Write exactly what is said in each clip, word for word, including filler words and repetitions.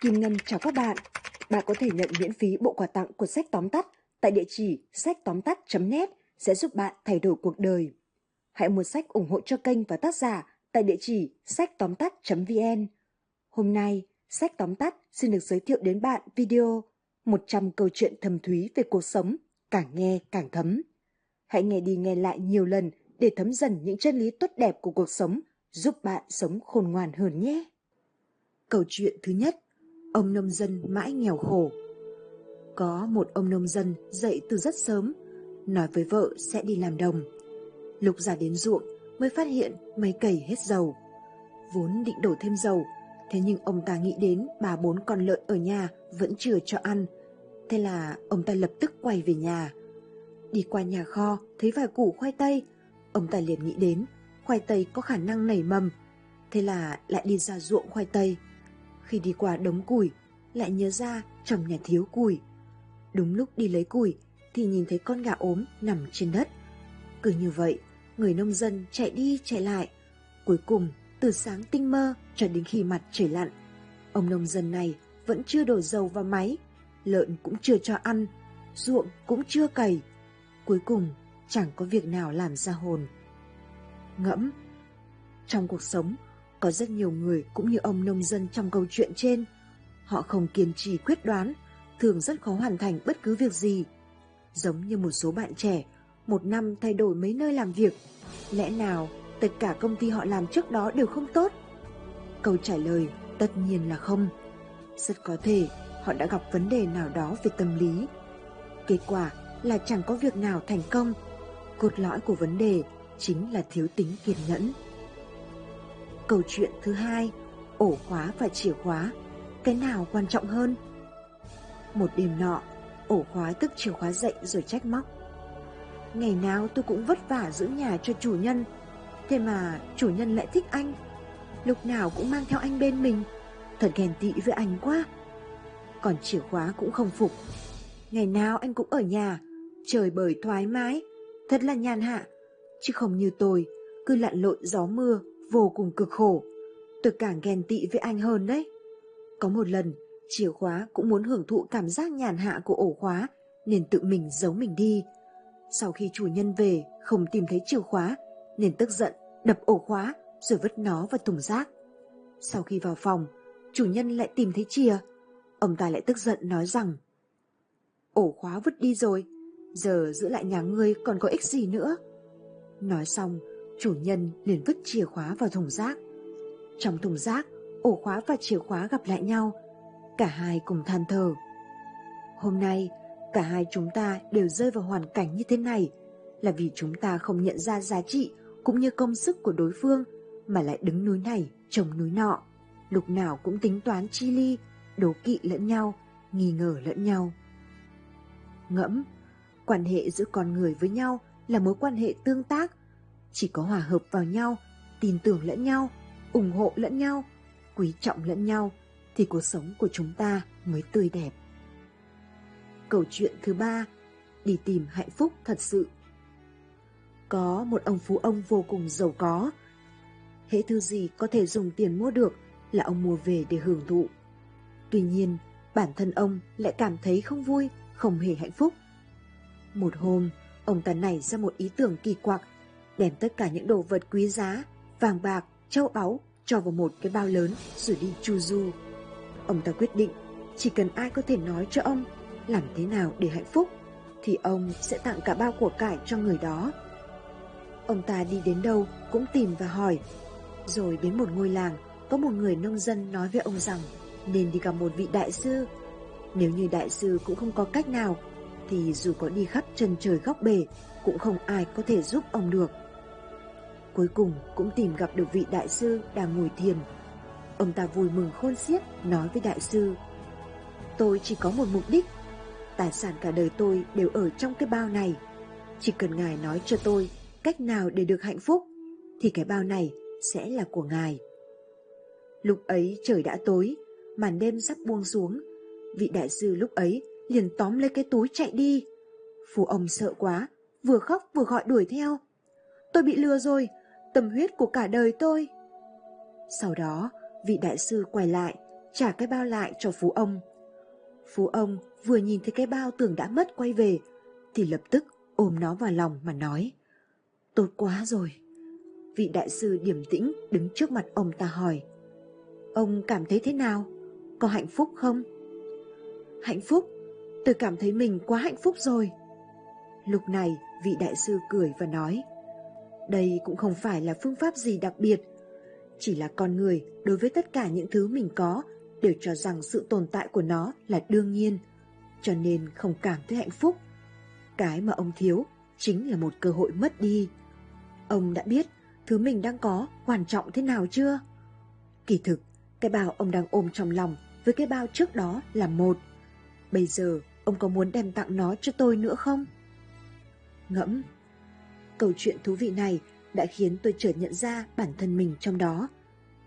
Kim Ngân chào các bạn. Bạn có thể nhận miễn phí bộ quà tặng của sách tóm tắt tại địa chỉ sách tóm tắt.net sẽ giúp bạn thay đổi cuộc đời. Hãy mua sách ủng hộ cho kênh và tác giả tại địa chỉ sách tóm tắt.vn. Hôm nay, sách tóm tắt xin được giới thiệu đến bạn video một trăm câu chuyện thâm thúy về cuộc sống, càng nghe càng thấm. Hãy nghe đi nghe lại nhiều lần để thấm dần những chân lý tốt đẹp của cuộc sống, giúp bạn sống khôn ngoan hơn nhé. Câu chuyện thứ nhất, ông nông dân mãi nghèo khổ. Có một ông nông dân dậy từ rất sớm, nói với vợ sẽ đi làm đồng. Lúc ra đến ruộng mới phát hiện máy cày hết dầu. Vốn định đổ thêm dầu, thế nhưng ông ta nghĩ đến bà bốn con lợn ở nhà vẫn chưa cho ăn. Thế là ông ta lập tức quay về nhà. Đi qua nhà kho thấy vài củ khoai tây, ông ta liền nghĩ đến khoai tây có khả năng nảy mầm. Thế là lại đi ra ruộng khoai tây. Khi đi qua đống củi, lại nhớ ra trong nhà thiếu củi. Đúng lúc đi lấy củi thì nhìn thấy con gà ốm nằm trên đất. Cứ như vậy, người nông dân chạy đi chạy lại. Cuối cùng, từ sáng tinh mơ cho đến khi mặt trời lặn, ông nông dân này vẫn chưa đổ dầu vào máy, lợn cũng chưa cho ăn, ruộng cũng chưa cày. Cuối cùng, chẳng có việc nào làm ra hồn. Ngẫm, trong cuộc sống, có rất nhiều người cũng như ông nông dân trong câu chuyện trên. Họ không kiên trì quyết đoán, thường rất khó hoàn thành bất cứ việc gì. Giống như một số bạn trẻ, một năm thay đổi mấy nơi làm việc. Lẽ nào tất cả công ty họ làm trước đó đều không tốt? Câu trả lời tất nhiên là không. Rất có thể họ đã gặp vấn đề nào đó về tâm lý. Kết quả là chẳng có việc nào thành công. Cốt lõi của vấn đề chính là thiếu tính kiên nhẫn. Câu chuyện thứ hai, ổ khóa và chìa khóa, cái nào quan trọng hơn? Một đêm nọ, ổ khóa tức chìa khóa dậy rồi trách móc: ngày nào tôi cũng vất vả giữ nhà cho chủ nhân, thế mà chủ nhân lại thích anh, lúc nào cũng mang theo anh bên mình, thật ghen tị với anh quá. Còn chìa khóa cũng không phục: ngày nào anh cũng ở nhà, trời bời thoải mái, thật là nhàn hạ, chứ không như tôi, cứ lặn lội gió mưa, vô cùng cực khổ. Tôi càng ghen tị với anh hơn đấy. Có một lần, chìa khóa cũng muốn hưởng thụ cảm giác nhàn hạ của ổ khóa nên tự mình giấu mình đi. Sau khi chủ nhân về không tìm thấy chìa khóa nên tức giận đập ổ khóa rồi vứt nó vào thùng rác. Sau khi vào phòng, chủ nhân lại tìm thấy chìa. Ông ta lại tức giận nói rằng: ổ khóa vứt đi rồi, giờ giữ lại nhà ngươi còn có ích gì nữa. Nói xong, chủ nhân liền vứt chìa khóa vào thùng rác. Trong thùng rác, ổ khóa và chìa khóa gặp lại nhau. Cả hai cùng than thở: hôm nay, cả hai chúng ta đều rơi vào hoàn cảnh như thế này là vì chúng ta không nhận ra giá trị cũng như công sức của đối phương, mà lại đứng núi này trông núi nọ, lúc nào cũng tính toán chi ly, đố kỵ lẫn nhau, nghi ngờ lẫn nhau. Ngẫm, quan hệ giữa con người với nhau là mối quan hệ tương tác. Chỉ có hòa hợp vào nhau, tin tưởng lẫn nhau, ủng hộ lẫn nhau, quý trọng lẫn nhau thì cuộc sống của chúng ta mới tươi đẹp. Câu chuyện thứ ba, đi tìm hạnh phúc thật sự. Có một ông phú ông vô cùng giàu có. Hễ thứ gì có thể dùng tiền mua được là ông mua về để hưởng thụ. Tuy nhiên, bản thân ông lại cảm thấy không vui, không hề hạnh phúc. Một hôm, ông ta nảy ra một ý tưởng kỳ quặc, đem tất cả những đồ vật quý giá, vàng bạc, châu báu cho vào một cái bao lớn rồi đi chu du. Ông ta quyết định chỉ cần ai có thể nói cho ông làm thế nào để hạnh phúc thì ông sẽ tặng cả bao của cải cho người đó. Ông ta đi đến đâu cũng tìm và hỏi. Rồi đến một ngôi làng, có một người nông dân nói với ông rằng nên đi gặp một vị đại sư. Nếu như đại sư cũng không có cách nào thì dù có đi khắp chân trời góc bể cũng không ai có thể giúp ông được. Cuối cùng cũng tìm gặp được vị đại sư đang ngồi thiền. Ông ta vui mừng khôn xiết nói với đại sư: tôi chỉ có một mục đích, tài sản cả đời tôi đều ở trong cái bao này. Chỉ cần ngài nói cho tôi cách nào để được hạnh phúc thì cái bao này sẽ là của ngài. Lúc ấy trời đã tối, màn đêm sắp buông xuống. Vị đại sư lúc ấy liền tóm lấy cái túi chạy đi. Phú ông sợ quá, vừa khóc vừa gọi đuổi theo: tôi bị lừa rồi, tâm huyết của cả đời tôi. Sau đó, vị đại sư quay lại, trả cái bao lại cho phú ông. Phú ông vừa nhìn thấy cái bao tưởng đã mất quay về thì lập tức ôm nó vào lòng mà nói: "Tốt quá rồi." Vị đại sư điềm tĩnh đứng trước mặt ông ta hỏi: "Ông cảm thấy thế nào? Có hạnh phúc không?" "Hạnh phúc? Tôi cảm thấy mình quá hạnh phúc rồi." Lúc này vị đại sư cười và nói: "Đây cũng không phải là phương pháp gì đặc biệt. Chỉ là con người đối với tất cả những thứ mình có đều cho rằng sự tồn tại của nó là đương nhiên, cho nên không cảm thấy hạnh phúc. Cái mà ông thiếu chính là một cơ hội mất đi. Ông đã biết thứ mình đang có quan trọng thế nào chưa? Kỳ thực, cái bao ông đang ôm trong lòng với cái bao trước đó là một. Bây giờ, ông có muốn đem tặng nó cho tôi nữa không?" Ngẫm, câu chuyện thú vị này đã khiến tôi chợt nhận ra bản thân mình trong đó.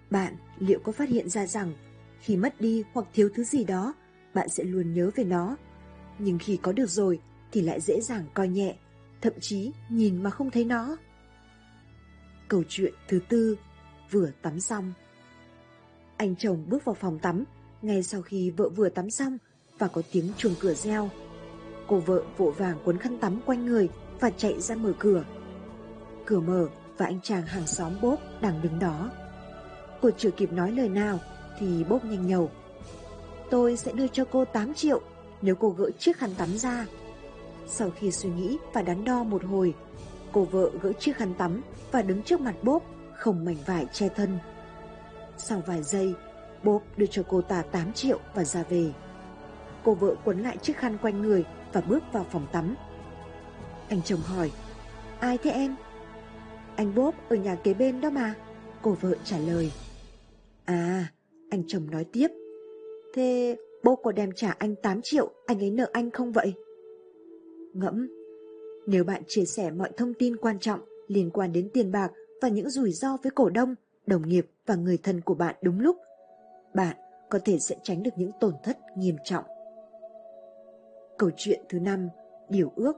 Bạn liệu có phát hiện ra rằng khi mất đi hoặc thiếu thứ gì đó, bạn sẽ luôn nhớ về nó, nhưng khi có được rồi thì lại dễ dàng coi nhẹ, thậm chí nhìn mà không thấy nó. Câu chuyện thứ tư, vừa tắm xong. Anh chồng bước vào phòng tắm ngay sau khi vợ vừa tắm xong và có tiếng chuông cửa reo. Cô vợ vội vàng cuốn khăn tắm quanh người và chạy ra mở cửa. Cửa mở và anh chàng hàng xóm Bốp đang đứng đó. Cô chưa kịp nói lời nào thì Bốp nhanh nhẩu: "Tôi sẽ đưa cho cô tám triệu nếu cô gỡ chiếc khăn tắm ra." Sau khi suy nghĩ và đắn đo một hồi, cô vợ gỡ chiếc khăn tắm và đứng trước mặt Bốp không mảnh vải che thân. Sau vài giây, Bốp đưa cho cô ta tám triệu và ra về. Cô vợ quấn lại chiếc khăn quanh người và bước vào phòng tắm. Anh chồng hỏi: "Ai thế em?" "Anh Bốp ở nhà kế bên đó mà," cô vợ trả lời. "À," anh chồng nói tiếp, "thế Bốp có đem trả anh tám triệu anh ấy nợ anh không vậy?" Ngẫm, nếu bạn chia sẻ mọi thông tin quan trọng liên quan đến tiền bạc và những rủi ro với cổ đông, đồng nghiệp và người thân của bạn đúng lúc, bạn có thể sẽ tránh được những tổn thất nghiêm trọng. Câu chuyện thứ năm, điều ước.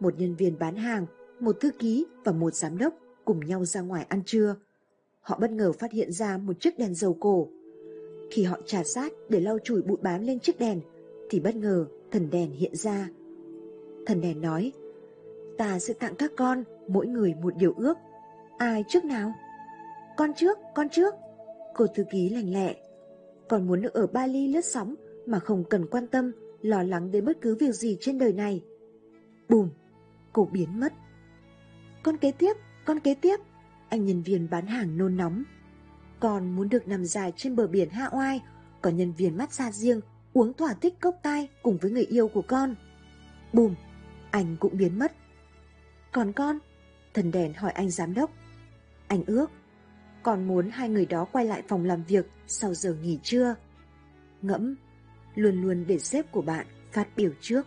Một nhân viên bán hàng, một thư ký và một giám đốc cùng nhau ra ngoài ăn trưa. Họ bất ngờ phát hiện ra một chiếc đèn dầu cổ. Khi họ trà sát để lau chùi bụi bám lên chiếc đèn thì bất ngờ thần đèn hiện ra. Thần đèn nói: "Ta sẽ tặng các con mỗi người một điều ước. Ai trước nào?" "Con trước, con trước," cô thư ký lành lẹ. "Con muốn được ở Bali lướt sóng mà không cần quan tâm, lo lắng đến bất cứ việc gì trên đời này." Bùm, cô biến mất. "Con kế tiếp, con kế tiếp," anh nhân viên bán hàng nôn nóng. "Con muốn được nằm dài trên bờ biển Hawaii, có nhân viên massage riêng, uống thỏa thích cocktail cùng với người yêu của con." Bùm, anh cũng biến mất. "Còn con?" thần đèn hỏi anh giám đốc. "Anh ước con muốn hai người đó quay lại phòng làm việc sau giờ nghỉ trưa." Ngẫm, luôn luôn để sếp của bạn phát biểu trước.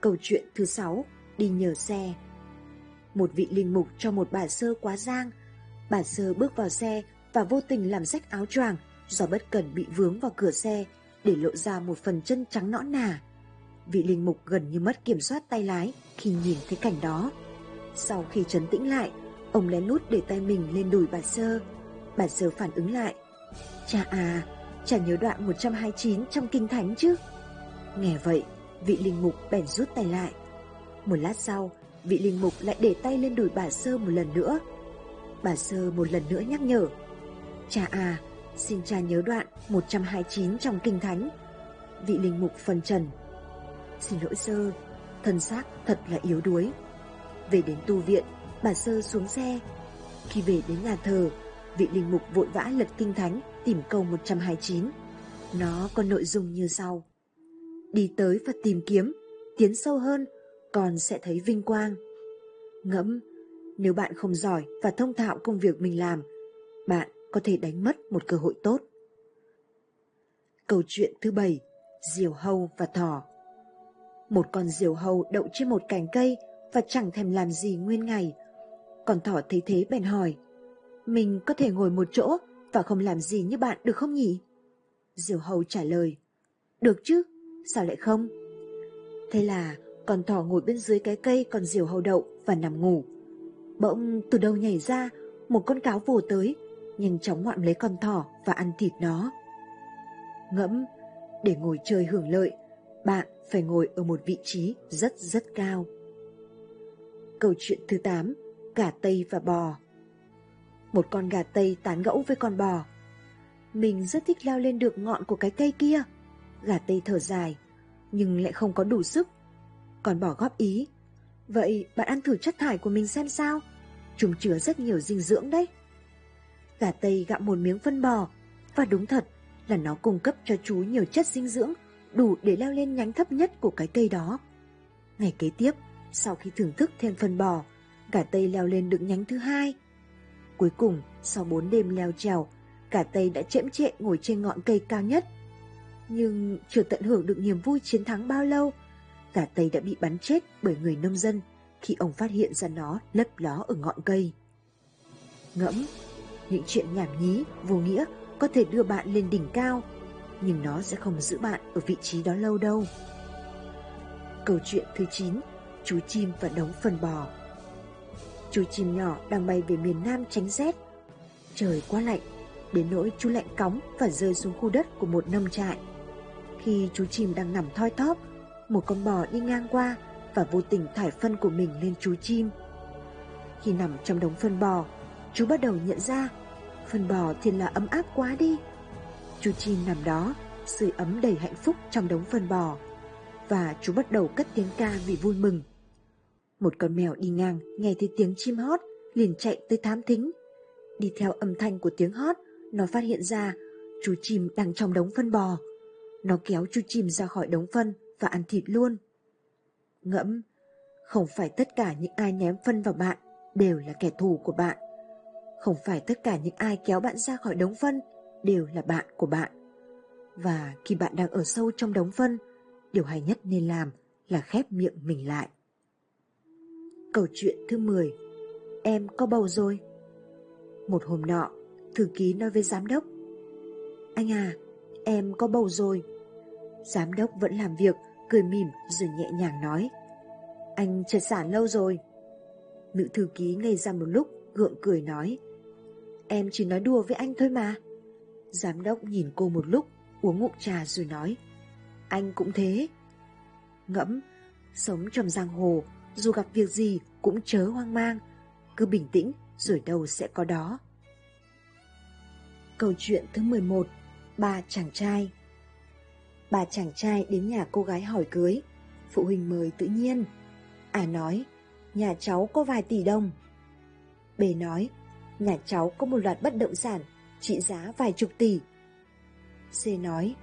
Câu chuyện thứ sáu, đi nhờ xe. Một vị linh mục cho một bà sơ quá giang. Bà sơ bước vào xe và vô tình làm rách áo choàng do bất cẩn bị vướng vào cửa xe, để lộ ra một phần chân trắng nõn nà. Vị linh mục gần như mất kiểm soát tay lái khi nhìn thấy cảnh đó. Sau khi trấn tĩnh lại, ông lén lút để tay mình lên đùi bà sơ. Bà sơ phản ứng lại: "Chà à, chả nhớ đoạn một trăm hai mươi chín trong Kinh Thánh chứ." Nghe vậy, vị linh mục bèn rút tay lại. Một lát sau, vị linh mục lại để tay lên đùi bà sơ một lần nữa. Bà sơ một lần nữa nhắc nhở: "Chà à, xin cha nhớ đoạn một trăm hai mươi chín trong Kinh Thánh." Vị linh mục phân trần: "Xin lỗi sơ, thân xác thật là yếu đuối." Về đến tu viện, bà sơ xuống xe. Khi về đến nhà thờ, vị linh mục vội vã lật Kinh Thánh tìm câu một trăm hai mươi chín. Nó có nội dung như sau: "Đi tới và tìm kiếm, tiến sâu hơn, còn sẽ thấy vinh quang." Ngẫm, nếu bạn không giỏi và thông thạo công việc mình làm, bạn có thể đánh mất một cơ hội tốt. Câu chuyện thứ bảy, diều hâu và thỏ. Một con diều hâu đậu trên một cành cây và chẳng thèm làm gì nguyên ngày. Con thỏ thấy thế bèn hỏi: "Mình có thể ngồi một chỗ và không làm gì như bạn được không nhỉ?" Diều hâu trả lời: "Được chứ, sao lại không?" Thế là con thỏ ngồi bên dưới cái cây con diều hâu đậu và nằm ngủ. Bỗng từ đâu nhảy ra một con cáo vồ tới, nhanh chóng ngoạm lấy con thỏ và ăn thịt nó. Ngẫm, để ngồi chơi hưởng lợi, bạn phải ngồi ở một vị trí rất rất cao. Câu chuyện thứ tám, gà tây và bò. Một con gà tây tán gẫu với con bò. Mình rất thích leo lên được ngọn của cái cây kia, gà tây thở dài, nhưng lại không có đủ sức. Con bò góp ý, vậy bạn ăn thử chất thải của mình xem sao, chúng chứa rất nhiều dinh dưỡng đấy. Gà tây gặm một miếng phân bò, và đúng thật là nó cung cấp cho chú nhiều chất dinh dưỡng đủ để leo lên nhánh thấp nhất của cái cây đó. Ngày kế tiếp, sau khi thưởng thức thêm phân bò, gà tây leo lên được nhánh thứ hai. Cuối cùng, sau bốn đêm leo trèo, gà tây đã chễm chệ ngồi trên ngọn cây cao nhất. Nhưng chưa tận hưởng được niềm vui chiến thắng bao lâu, gà tây đã bị bắn chết bởi người nông dân khi ông phát hiện ra nó lấp ló ở ngọn cây. Ngẫm, những chuyện nhảm nhí, vô nghĩa có thể đưa bạn lên đỉnh cao, nhưng nó sẽ không giữ bạn ở vị trí đó lâu đâu. Câu chuyện thứ chín, chú chim và đống phân bò. Chú chim nhỏ đang bay về miền Nam tránh rét. Trời quá lạnh, đến nỗi chú lạnh cóng và rơi xuống khu đất của một nông trại. Khi chú chim đang nằm thoi thóp, một con bò đi ngang qua và vô tình thải phân của mình lên chú chim. Khi nằm trong đống phân bò, chú bắt đầu nhận ra phân bò thiệt là ấm áp quá đi. Chú chim nằm đó, sưởi ấm đầy hạnh phúc trong đống phân bò, và chú bắt đầu cất tiếng ca vì vui mừng. Một con mèo đi ngang nghe thấy tiếng chim hót, liền chạy tới thám thính. Đi theo âm thanh của tiếng hót, nó phát hiện ra chú chim đang trong đống phân bò. Nó kéo chú chim ra khỏi đống phân và ăn thịt luôn. Ngẫm, không phải tất cả những ai ném phân vào bạn đều là kẻ thù của bạn. Không phải tất cả những ai kéo bạn ra khỏi đống phân đều là bạn của bạn. Và khi bạn đang ở sâu trong đống phân, điều hay nhất nên làm là khép miệng mình lại. Câu chuyện thứ mười, em có bầu rồi. Một hôm nọ, thư ký nói với giám đốc, anh à, em có bầu rồi. Giám đốc vẫn làm việc, cười mỉm rồi nhẹ nhàng nói, anh triệt sản lâu rồi. Nữ thư ký ngây ra một lúc, gượng cười nói, em chỉ nói đùa với anh thôi mà. Giám đốc nhìn cô một lúc, uống ngụm trà rồi nói, anh cũng thế. Ngẫm, sống trong giang hồ, dù gặp việc gì cũng chớ hoang mang, cứ bình tĩnh rồi đâu sẽ có đó. Câu chuyện thứ mười một, ba chàng trai. Ba chàng trai đến nhà cô gái hỏi cưới, phụ huynh mời tự nhiên. A nói, nhà cháu có vài tỷ đồng. B nói, nhà cháu có một loạt bất động sản trị giá vài chục tỷ. C nói,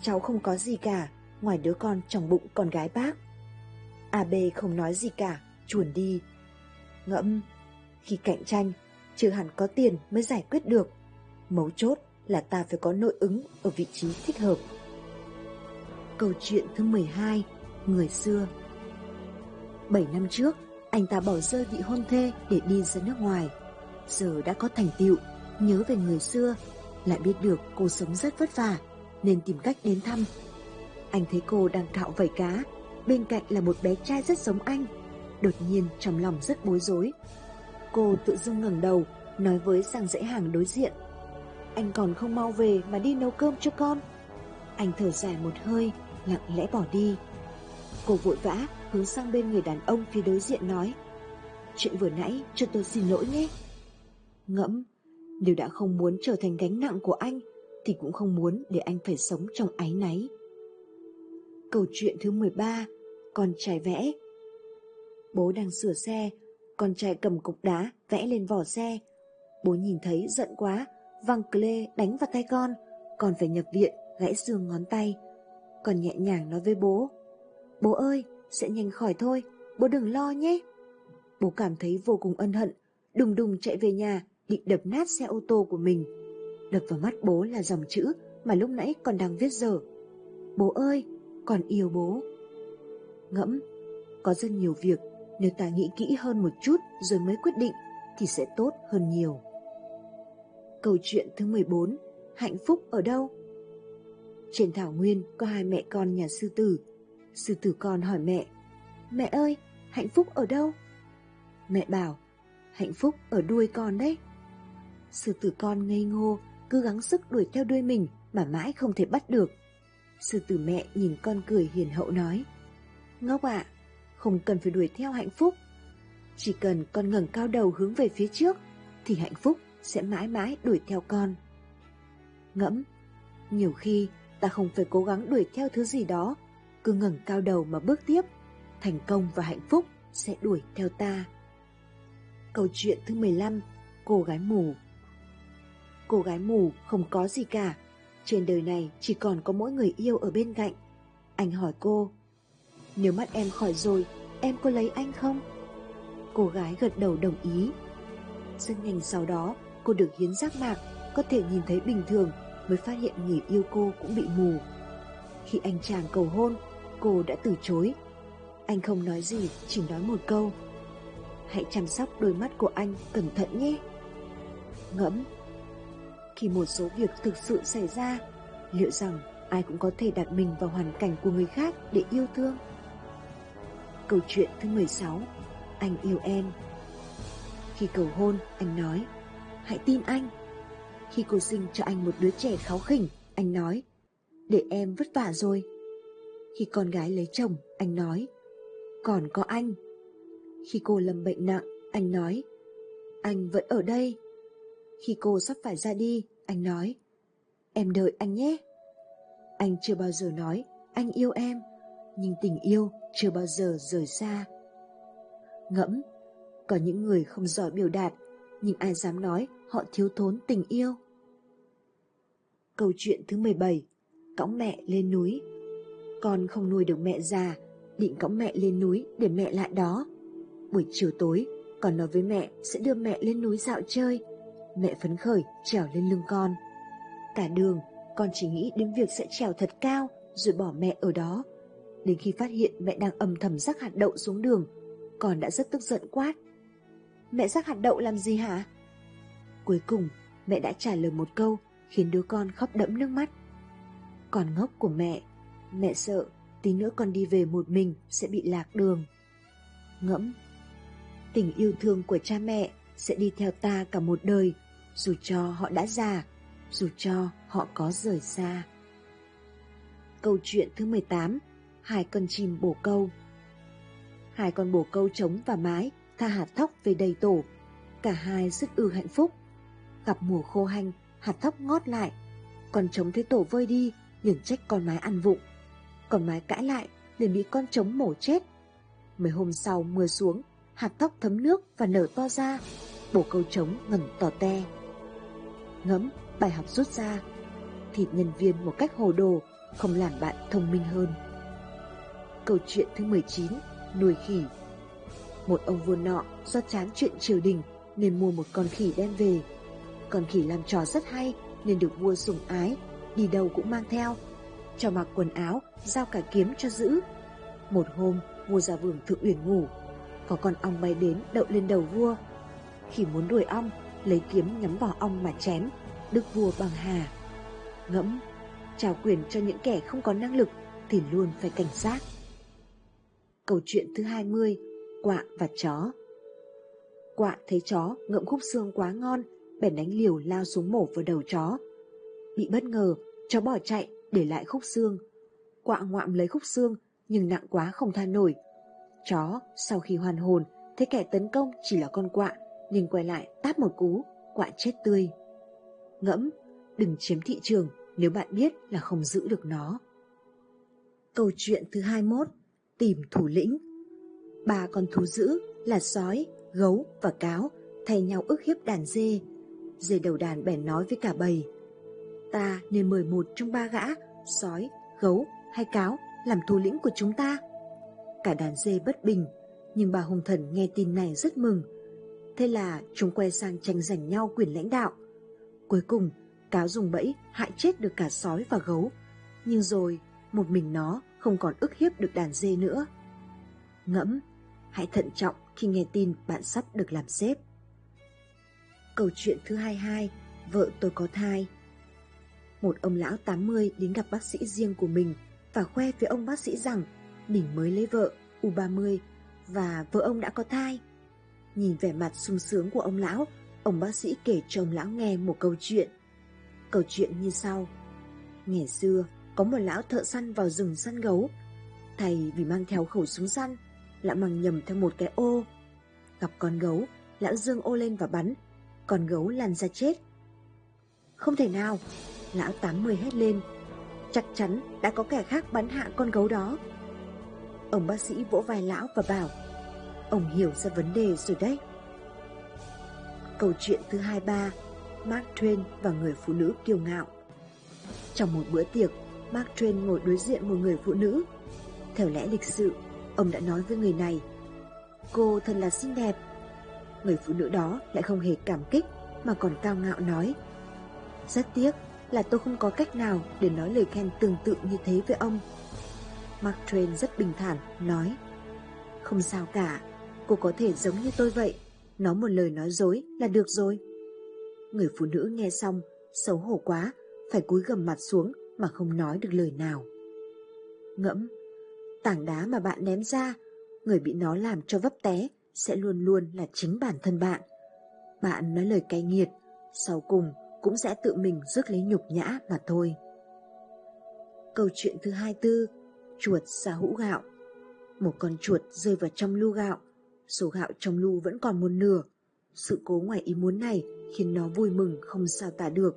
cháu không có gì cả ngoài đứa con trong bụng con gái bác. a bê không nói gì cả, chuồn đi. Ngẫm, khi cạnh tranh, chưa hẳn có tiền mới giải quyết được. Mấu chốt là ta phải có nội ứng ở vị trí thích hợp. Câu chuyện thứ mười hai, người xưa. bảy năm trước, anh ta bỏ rơi vị hôn thê để đi ra nước ngoài. Giờ đã có thành tựu, nhớ về người xưa, lại biết được cô sống rất vất vả, nên tìm cách đến thăm. Anh thấy cô đang cạo vảy cá, bên cạnh là một bé trai rất giống anh. Đột nhiên trong lòng rất bối rối. Cô tự dưng ngẩng đầu, nói với sang dãy hàng đối diện, anh còn không mau về mà đi nấu cơm cho con. Anh thở dài một hơi, lặng lẽ bỏ đi. Cô vội vã hướng sang bên người đàn ông phía đối diện nói, chuyện vừa nãy cho tôi xin lỗi nhé. Ngẫm, nếu đã không muốn trở thành gánh nặng của anh thì cũng không muốn để anh phải sống trong áy náy. Câu chuyện thứ mười ba, con trai vẽ. Bố đang sửa xe, con trai cầm cục đá vẽ lên vỏ xe. Bố nhìn thấy giận quá, văng clê đánh vào tay con, con phải nhập viện, gãy xương ngón tay. Con nhẹ nhàng nói với bố, bố ơi, sẽ nhanh khỏi thôi, bố đừng lo nhé. Bố cảm thấy vô cùng ân hận, đùng đùng chạy về nhà, định đập nát xe ô tô của mình. Đập vào mắt bố là dòng chữ mà lúc nãy con đang viết dở, bố ơi, con yêu bố. Ngẫm, có rất nhiều việc nếu ta nghĩ kỹ hơn một chút rồi mới quyết định thì sẽ tốt hơn nhiều. Câu chuyện thứ mười bốn, hạnh phúc ở đâu? Trên thảo nguyên có hai mẹ con nhà sư tử. Sư tử con hỏi mẹ, mẹ ơi, hạnh phúc ở đâu? Mẹ bảo, hạnh phúc ở đuôi con đấy. sư tử con ngây ngô, cứ gắng sức đuổi theo đuôi mình mà mãi không thể bắt được. Sư tử mẹ nhìn con cười hiền hậu nói, Ngốc ạ, à, không cần phải đuổi theo hạnh phúc. Chỉ cần con ngẩng cao đầu hướng về phía trước, thì hạnh phúc sẽ mãi mãi đuổi theo con. Ngẫm, nhiều khi ta không phải cố gắng đuổi theo thứ gì đó, cứ ngẩng cao đầu mà bước tiếp, thành công và hạnh phúc sẽ đuổi theo ta. Câu chuyện thứ mười lăm, cô gái mù. Cô gái mù không có gì cả, trên đời này chỉ còn có mỗi người yêu ở bên cạnh. Anh hỏi cô, nếu mắt em khỏi rồi, em có lấy anh không? Cô gái gật đầu đồng ý. Rất nhanh sau đó, cô được hiến giác mạc, có thể nhìn thấy bình thường, mới phát hiện người yêu cô cũng bị mù. Khi anh chàng cầu hôn, cô đã từ chối. Anh không nói gì, chỉ nói một câu, hãy chăm sóc đôi mắt của anh cẩn thận nhé. Ngẫm, khi một số việc thực sự xảy ra, liệu rằng ai cũng có thể đặt mình vào hoàn cảnh của người khác để yêu thương? Câu chuyện thứ mười sáu, anh yêu em. Khi cầu hôn, anh nói, hãy tin anh. Khi cô sinh cho anh một đứa trẻ kháu khỉnh, anh nói, để em vất vả rồi. Khi con gái lấy chồng, anh nói, còn có anh. Khi cô lâm bệnh nặng, anh nói, anh vẫn ở đây. Khi cô sắp phải ra đi, anh nói, em đợi anh nhé. Anh chưa bao giờ nói, anh yêu em, nhưng tình yêu chưa bao giờ rời xa. Ngẫm, có những người không giỏi biểu đạt, nhưng ai dám nói họ thiếu thốn tình yêu. Câu chuyện thứ mười bảy, cõng mẹ lên núi. Con không nuôi được mẹ già, định cõng mẹ lên núi để mẹ lại đó. Buổi chiều tối, con nói với mẹ sẽ đưa mẹ lên núi dạo chơi. Mẹ phấn khởi trèo lên lưng con. Cả đường, con chỉ nghĩ đến việc sẽ trèo thật cao rồi bỏ mẹ ở đó. Đến khi phát hiện mẹ đang âm thầm rắc hạt đậu xuống đường, con đã rất tức giận quát, mẹ rắc hạt đậu làm gì hả? Cuối cùng, mẹ đã trả lời một câu khiến đứa con khóc đẫm nước mắt. Con ngốc của mẹ, mẹ sợ tí nữa con đi về một mình sẽ bị lạc đường. Ngẫm, tình yêu thương của cha mẹ sẽ đi theo ta cả một đời, dù cho họ đã già, dù cho họ có rời xa. Câu chuyện thứ mười tám, hai con chim bồ câu. Hai con bồ câu trống và mái tha hạt thóc về đầy tổ, cả hai rất ư hạnh phúc. Gặp mùa khô hanh, hạt thóc ngót lại, con trống thấy tổ vơi đi liền trách con mái ăn vụng. Con mái cãi lại liền bị con trống mổ chết. Mấy hôm sau mưa xuống, hạt thóc thấm nước và nở to ra, bồ câu trống ngẩn tò te. Ngẫm, bài học rút ra, thịt nhân viên một cách hồ đồ không làm bạn thông minh hơn. Câu chuyện thứ mười chín, nuôi khỉ. Một ông vua nọ do chán chuyện triều đình nên mua một con khỉ đem về. Con khỉ làm trò rất hay nên được vua sủng ái, đi đâu cũng mang theo, cho mặc quần áo, giao cả kiếm cho giữ. Một hôm, vua ra vườn thượng uyển ngủ, có con ong bay đến đậu lên đầu vua. Khỉ muốn đuổi ong, lấy kiếm nhắm vào ong mà chém, đức vua bằng hà. Ngẫm, trao quyền cho những kẻ không có năng lực thì luôn phải cảnh giác. Câu chuyện thứ hai mươi, quạ và chó. Quạ thấy chó ngậm khúc xương quá ngon, bèn đánh liều lao xuống mổ vào đầu chó. Bị bất ngờ, chó bỏ chạy để lại khúc xương. Quạ ngoạm lấy khúc xương nhưng nặng quá không tha nổi. Chó sau khi hoàn hồn thấy kẻ tấn công chỉ là con quạ nhưng quay lại tát một cú, quạ chết tươi. Ngẫm, đừng chiếm thị trường nếu bạn biết là không giữ được nó. Câu chuyện thứ hai mươi mốt, tìm thủ lĩnh. Ba con thú dữ là sói, gấu và cáo thay nhau ức hiếp đàn dê. Dê đầu đàn bèn nói với cả bầy, ta nên mời một trong ba gã sói, gấu hay cáo làm thủ lĩnh của chúng ta. Cả đàn dê bất bình, nhưng bà hùng thần nghe tin này rất mừng. Thế là chúng quay sang tranh giành nhau quyền lãnh đạo. Cuối cùng, cáo dùng bẫy hại chết được cả sói và gấu, nhưng rồi một mình nó không còn ức hiếp được đàn dê nữa. Ngẫm, hãy thận trọng khi nghe tin bạn sắp được làm sếp. Câu chuyện thứ hai mươi hai, vợ tôi có thai. Một ông lão tám mươi đến gặp bác sĩ riêng của mình và khoe với ông bác sĩ rằng mình mới lấy vợ u ba mươi và vợ ông đã có thai. Nhìn vẻ mặt sung sướng của ông lão, Ông bác sĩ kể chồng lão nghe một câu chuyện. Câu chuyện như sau. Ngày xưa có một lão thợ săn vào rừng săn gấu. Thầy vì mang theo khẩu súng săn, lão mang nhầm theo một cái ô. Gặp con gấu, lão giương ô lên và bắn. Con gấu lăn ra chết. Không thể nào, lão tám mươi hét lên. Chắc chắn đã có kẻ khác bắn hạ con gấu đó. Ông bác sĩ vỗ vai lão và bảo, ông hiểu ra vấn đề rồi đấy. Câu chuyện thứ hai ba, Mark Twain và người phụ nữ kiêu ngạo. Trong một bữa tiệc, Mark Twain ngồi đối diện một người phụ nữ. Theo lẽ lịch sự, ông đã nói với người này, cô thật là xinh đẹp. Người phụ nữ đó lại không hề cảm kích mà còn cao ngạo nói, rất tiếc là tôi không có cách nào để nói lời khen tương tự như thế với ông. Mark Twain rất bình thản nói, không sao cả, cô có thể giống như tôi vậy, nói một lời nói dối là được rồi. Người phụ nữ nghe xong xấu hổ quá, phải cúi gằm mặt xuống mà không nói được lời nào. Ngẫm, tảng đá mà bạn ném ra, người bị nó làm cho vấp té sẽ luôn luôn là chính bản thân bạn. Bạn nói lời cay nghiệt, sau cùng cũng sẽ tự mình rước lấy nhục nhã mà thôi. Câu chuyện thứ hai mươi tư, chuột sa hũ gạo. Một con chuột rơi vào trong lu gạo, số gạo trong lu vẫn còn một nửa. Sự cố ngoài ý muốn này khiến nó vui mừng không sao tả được.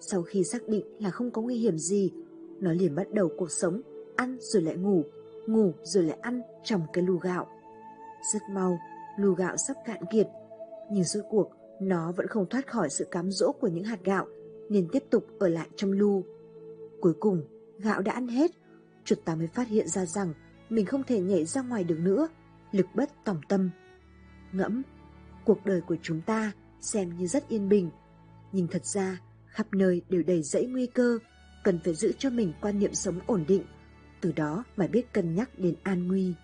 Sau khi xác định là không có nguy hiểm gì, nó liền bắt đầu cuộc sống, ăn rồi lại ngủ, ngủ rồi lại ăn trong cái lu gạo. Rất mau, lu gạo sắp cạn kiệt, nhưng rốt cuộc nó vẫn không thoát khỏi sự cám dỗ của những hạt gạo nên tiếp tục ở lại trong lu. Cuối cùng, gạo đã ăn hết, chuột ta mới phát hiện ra rằng mình không thể nhảy ra ngoài được nữa, lực bất tòng tâm. Ngẫm, cuộc đời của chúng ta xem như rất yên bình, nhưng thật ra khắp nơi đều đầy rẫy nguy cơ, cần phải giữ cho mình quan niệm sống ổn định, từ đó mà biết cân nhắc đến an nguy.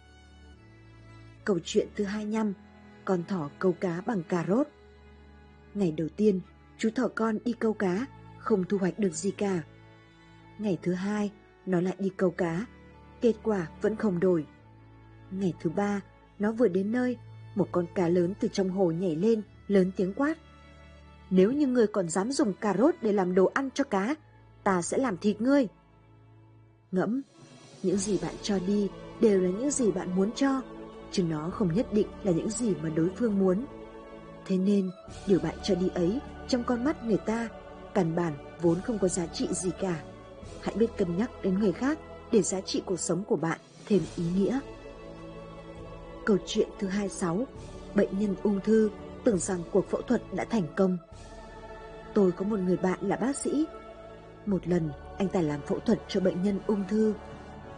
Câu chuyện thứ hai mươi lăm, con thỏ câu cá bằng cà rốt. Ngày đầu tiên, chú thỏ con đi câu cá, không thu hoạch được gì cả. Ngày thứ hai, nó lại đi câu cá, kết quả vẫn không đổi. Ngày thứ ba, nó vừa đến nơi, một con cá lớn từ trong hồ nhảy lên, lớn tiếng quát. Nếu như ngươi còn dám dùng cà rốt để làm đồ ăn cho cá, ta sẽ làm thịt ngươi. Ngẫm, những gì bạn cho đi đều là những gì bạn muốn cho, chứ nó không nhất định là những gì mà đối phương muốn. Thế nên, điều bạn cho đi ấy, trong con mắt người ta, căn bản vốn không có giá trị gì cả. Hãy biết cân nhắc đến người khác để giá trị cuộc sống của bạn thêm ý nghĩa. Câu chuyện thứ hai mươi sáu, bệnh nhân ung thư tưởng rằng cuộc phẫu thuật đã thành công. Tôi có một người bạn là bác sĩ. Một lần, anh ta làm phẫu thuật cho bệnh nhân ung thư.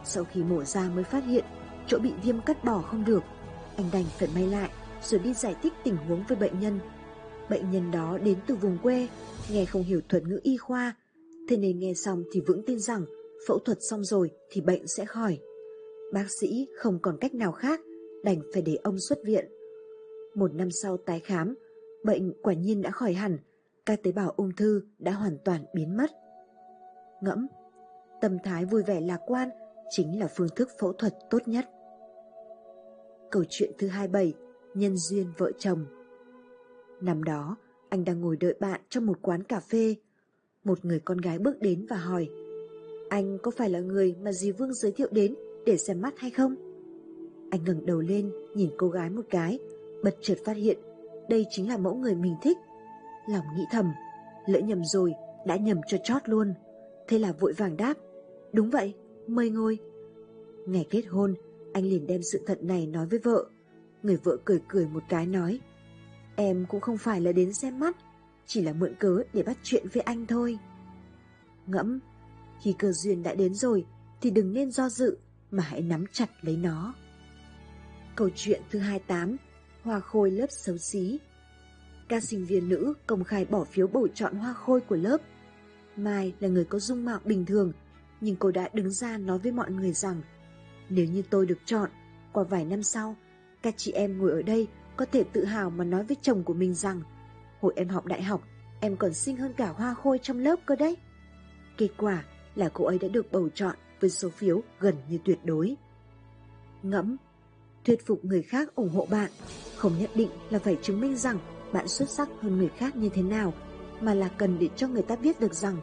Sau khi mổ ra mới phát hiện chỗ bị viêm cắt bỏ không được, anh đành phải may lại rồi đi giải thích tình huống với bệnh nhân. Bệnh nhân đó đến từ vùng quê, nghe không hiểu thuật ngữ y khoa, thế nên nghe xong thì vững tin rằng phẫu thuật xong rồi thì bệnh sẽ khỏi. Bác sĩ không còn cách nào khác, đành phải để ông xuất viện. Một năm sau tái khám, bệnh quả nhiên đã khỏi hẳn, các tế bào ung thư đã hoàn toàn biến mất. Ngẫm, tâm thái vui vẻ lạc quan chính là phương thức phẫu thuật tốt nhất. Câu chuyện thứ hai mươi bảy, nhân duyên vợ chồng. Năm đó, anh đang ngồi đợi bạn trong một quán cà phê. Một người con gái bước đến và hỏi, anh có phải là người mà dì Vương giới thiệu đến để xem mắt hay không? Anh ngẩng đầu lên nhìn cô gái một cái, bật chợt phát hiện đây chính là mẫu người mình thích. Lòng nghĩ thầm, lỡ nhầm rồi, đã nhầm cho chót luôn. Thế là vội vàng đáp, đúng vậy, mời ngồi. Ngày kết hôn, anh liền đem sự thật này nói với vợ. Người vợ cười cười một cái nói, em cũng không phải là đến xem mắt, chỉ là mượn cớ để bắt chuyện với anh thôi. Ngẫm, khi cơ duyên đã đến rồi thì đừng nên do dự mà hãy nắm chặt lấy nó. Câu chuyện thứ hai mươi tám, hoa khôi lớp xấu xí. Các sinh viên nữ công khai bỏ phiếu bầu chọn hoa khôi của lớp. Mai là người có dung mạo bình thường, nhưng cô đã đứng ra nói với mọi người rằng, nếu như tôi được chọn, qua vài năm sau, các chị em ngồi ở đây có thể tự hào mà nói với chồng của mình rằng, hồi em học đại học, em còn xinh hơn cả hoa khôi trong lớp cơ đấy. Kết quả là cô ấy đã được bầu chọn với số phiếu gần như tuyệt đối. Ngẫm, thuyết phục người khác ủng hộ bạn không nhất định là phải chứng minh rằng bạn xuất sắc hơn người khác như thế nào, mà là cần để cho người ta biết được rằng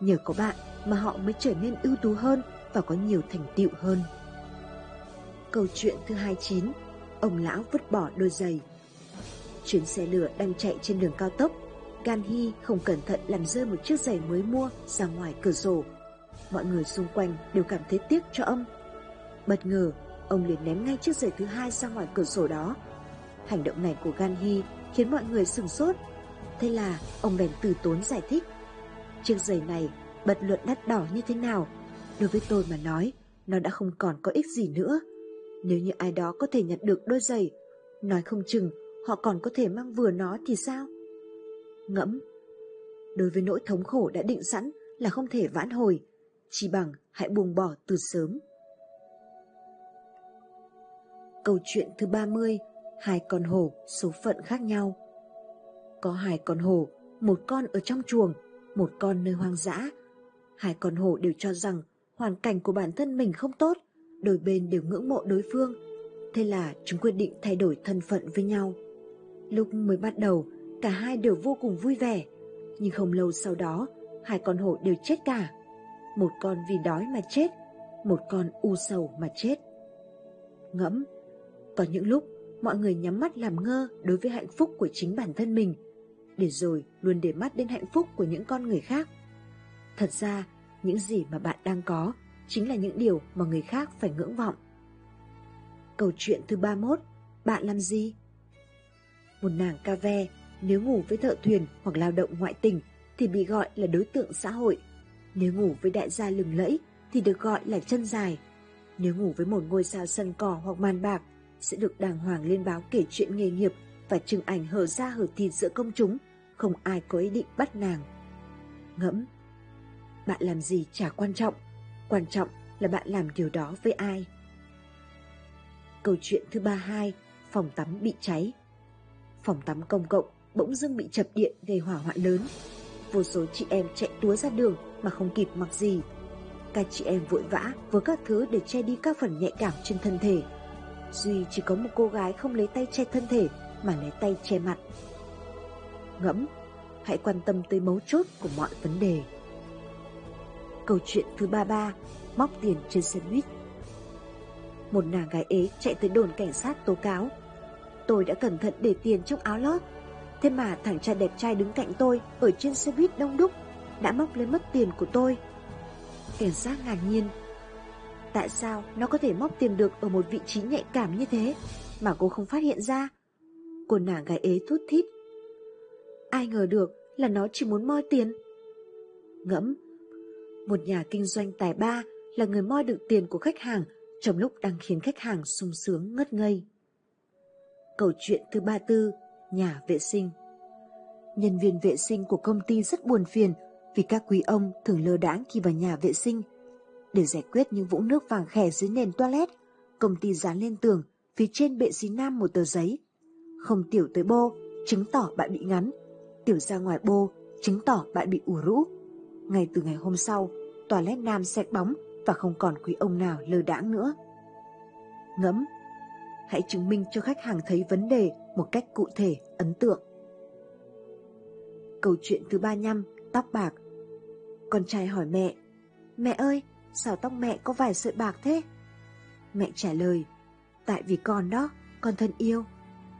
nhờ có bạn mà họ mới trở nên ưu tú hơn và có nhiều thành tựu hơn. Câu chuyện thứ hai mươi chín. Ông lão vứt bỏ đôi giày. Chuyến xe lửa đang chạy trên đường cao tốc. Gan Hi không cẩn thận làm rơi một chiếc giày mới mua ra ngoài cửa sổ. Mọi người xung quanh đều cảm thấy tiếc cho ông. Bất ngờ, ông liền ném ngay chiếc giày thứ hai ra ngoài cửa sổ đó. Hành động này của Gan Hi khiến mọi người sửng sốt. Thế là ông bèn từ tốn giải thích. Chiếc giày này bất luận đắt đỏ như thế nào, đối với tôi mà nói, nó đã không còn có ích gì nữa. Nếu như ai đó có thể nhặt được đôi giày, nói không chừng họ còn có thể mang vừa nó thì sao? Ngẫm, đối với nỗi thống khổ đã định sẵn là không thể vãn hồi, chỉ bằng hãy buông bỏ từ sớm. Câu chuyện thứ ba mươi. Hai con hổ số phận khác nhau. Có hai con hổ, một con ở trong chuồng, một con nơi hoang dã. Hai con hổ đều cho rằng hoàn cảnh của bản thân mình không tốt, đôi bên đều ngưỡng mộ đối phương. Thế là chúng quyết định thay đổi thân phận với nhau. Lúc mới bắt đầu, cả hai đều vô cùng vui vẻ, nhưng không lâu sau đó, hai con hổ đều chết cả. Một con vì đói mà chết, một con u sầu mà chết. Ngẫm, có những lúc mọi người nhắm mắt làm ngơ đối với hạnh phúc của chính bản thân mình, để rồi luôn để mắt đến hạnh phúc của những con người khác. Thật ra, những gì mà bạn đang có chính là những điều mà người khác phải ngưỡng vọng. Câu chuyện thứ ba mươi mốt. Bạn làm gì? Một nàng ca ve nếu ngủ với thợ thuyền hoặc lao động ngoại tỉnh thì bị gọi là đối tượng xã hội. Nếu ngủ với đại gia lừng lẫy thì được gọi là chân dài. Nếu ngủ với một ngôi sao sân cỏ hoặc màn bạc sẽ được đàng hoàng lên báo kể chuyện nghề nghiệp và chừng ảnh hở da hở thịt giữa công chúng, không ai có ý định bắt nàng. Ngẫm, bạn làm gì chả quan trọng, quan trọng là bạn làm điều đó với ai. Câu chuyện thứ ba mươi hai. Phòng tắm bị cháy. Phòng tắm công cộng bỗng dưng bị chập điện gây hỏa hoạn lớn. Vô số chị em chạy túa ra đường mà không kịp mặc gì. Các chị em vội vã với các thứ để che đi các phần nhạy cảm trên thân thể. Duy chỉ có một cô gái không lấy tay che thân thể mà lấy tay che mặt. Ngẫm, hãy quan tâm tới mấu chốt của mọi vấn đề. Câu chuyện thứ ba mươi ba. Móc tiền trên xe buýt. Một nàng gái ế chạy tới đồn cảnh sát tố cáo. Tôi đã cẩn thận để tiền trong áo lót, thế mà thằng cha đẹp trai đứng cạnh tôi ở trên xe buýt đông đúc đã móc lấy mất tiền của tôi. Cảnh sát ngạc nhiên. Tại sao nó có thể móc tiền được ở một vị trí nhạy cảm như thế mà cô không phát hiện ra? Cô nàng gái ế thút thít. Ai ngờ được là nó chỉ muốn moi tiền. Ngẫm, một nhà kinh doanh tài ba là người moi được tiền của khách hàng trong lúc đang khiến khách hàng sung sướng ngất ngây. Câu chuyện thứ ba mươi tư. Nhà vệ sinh. Nhân viên vệ sinh của công ty rất buồn phiền vì các quý ông thường lơ đãng khi vào nhà vệ sinh. Để giải quyết những vũng nước vàng khè dưới nền toilet, công ty dán lên tường phía trên bệ xi nam một tờ giấy. Không tiểu tới bô, chứng tỏ bạn bị ngắn. Tiểu ra ngoài bô, chứng tỏ bạn bị ù rũ. Ngay từ ngày hôm sau, toilet nam sạch bóng và không còn quý ông nào lơ đãng nữa. Ngẫm, hãy chứng minh cho khách hàng thấy vấn đề một cách cụ thể, ấn tượng. Câu chuyện thứ ba mươi lăm. Tóc bạc. Con trai hỏi mẹ: Mẹ ơi, sao tóc mẹ có vài sợi bạc thế? Mẹ trả lời: Tại vì con đó, con thân yêu.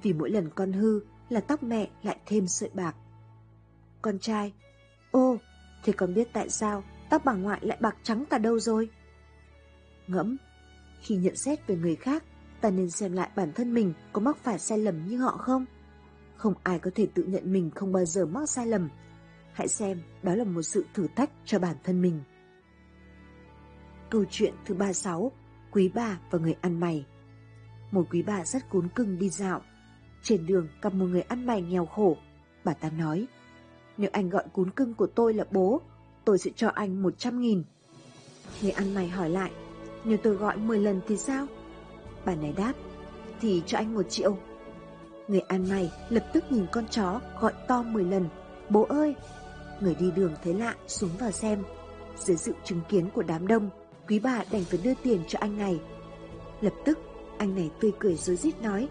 Vì mỗi lần con hư là tóc mẹ lại thêm sợi bạc. Con trai: Ô, thế con biết tại sao tóc bà ngoại lại bạc trắng cả đâu rồi? Ngẫm, khi nhận xét về người khác, ta nên xem lại bản thân mình có mắc phải sai lầm như họ không? Không ai có thể tự nhận mình không bao giờ mắc sai lầm. Hãy xem đó là một sự thử thách cho bản thân mình. Câu chuyện thứ ba mươi sáu. Quý bà và người ăn mày. Một quý bà rất cún cưng đi dạo. Trên đường gặp một người ăn mày nghèo khổ. Bà ta nói: Nếu anh gọi cún cưng của tôi là bố, tôi sẽ cho anh một trăm nghìn. Người ăn mày hỏi lại: Nếu tôi gọi mười lần thì sao? Bà này đáp: Thì cho anh một triệu. Người ăn mày lập tức nhìn con chó gọi to mười lần: Bố ơi! Người đi đường thấy lạ xuống vào xem. Dưới sự chứng kiến của đám đông, quý bà đành phải đưa tiền cho anh này. Lập tức anh này tươi cười rối rít nói: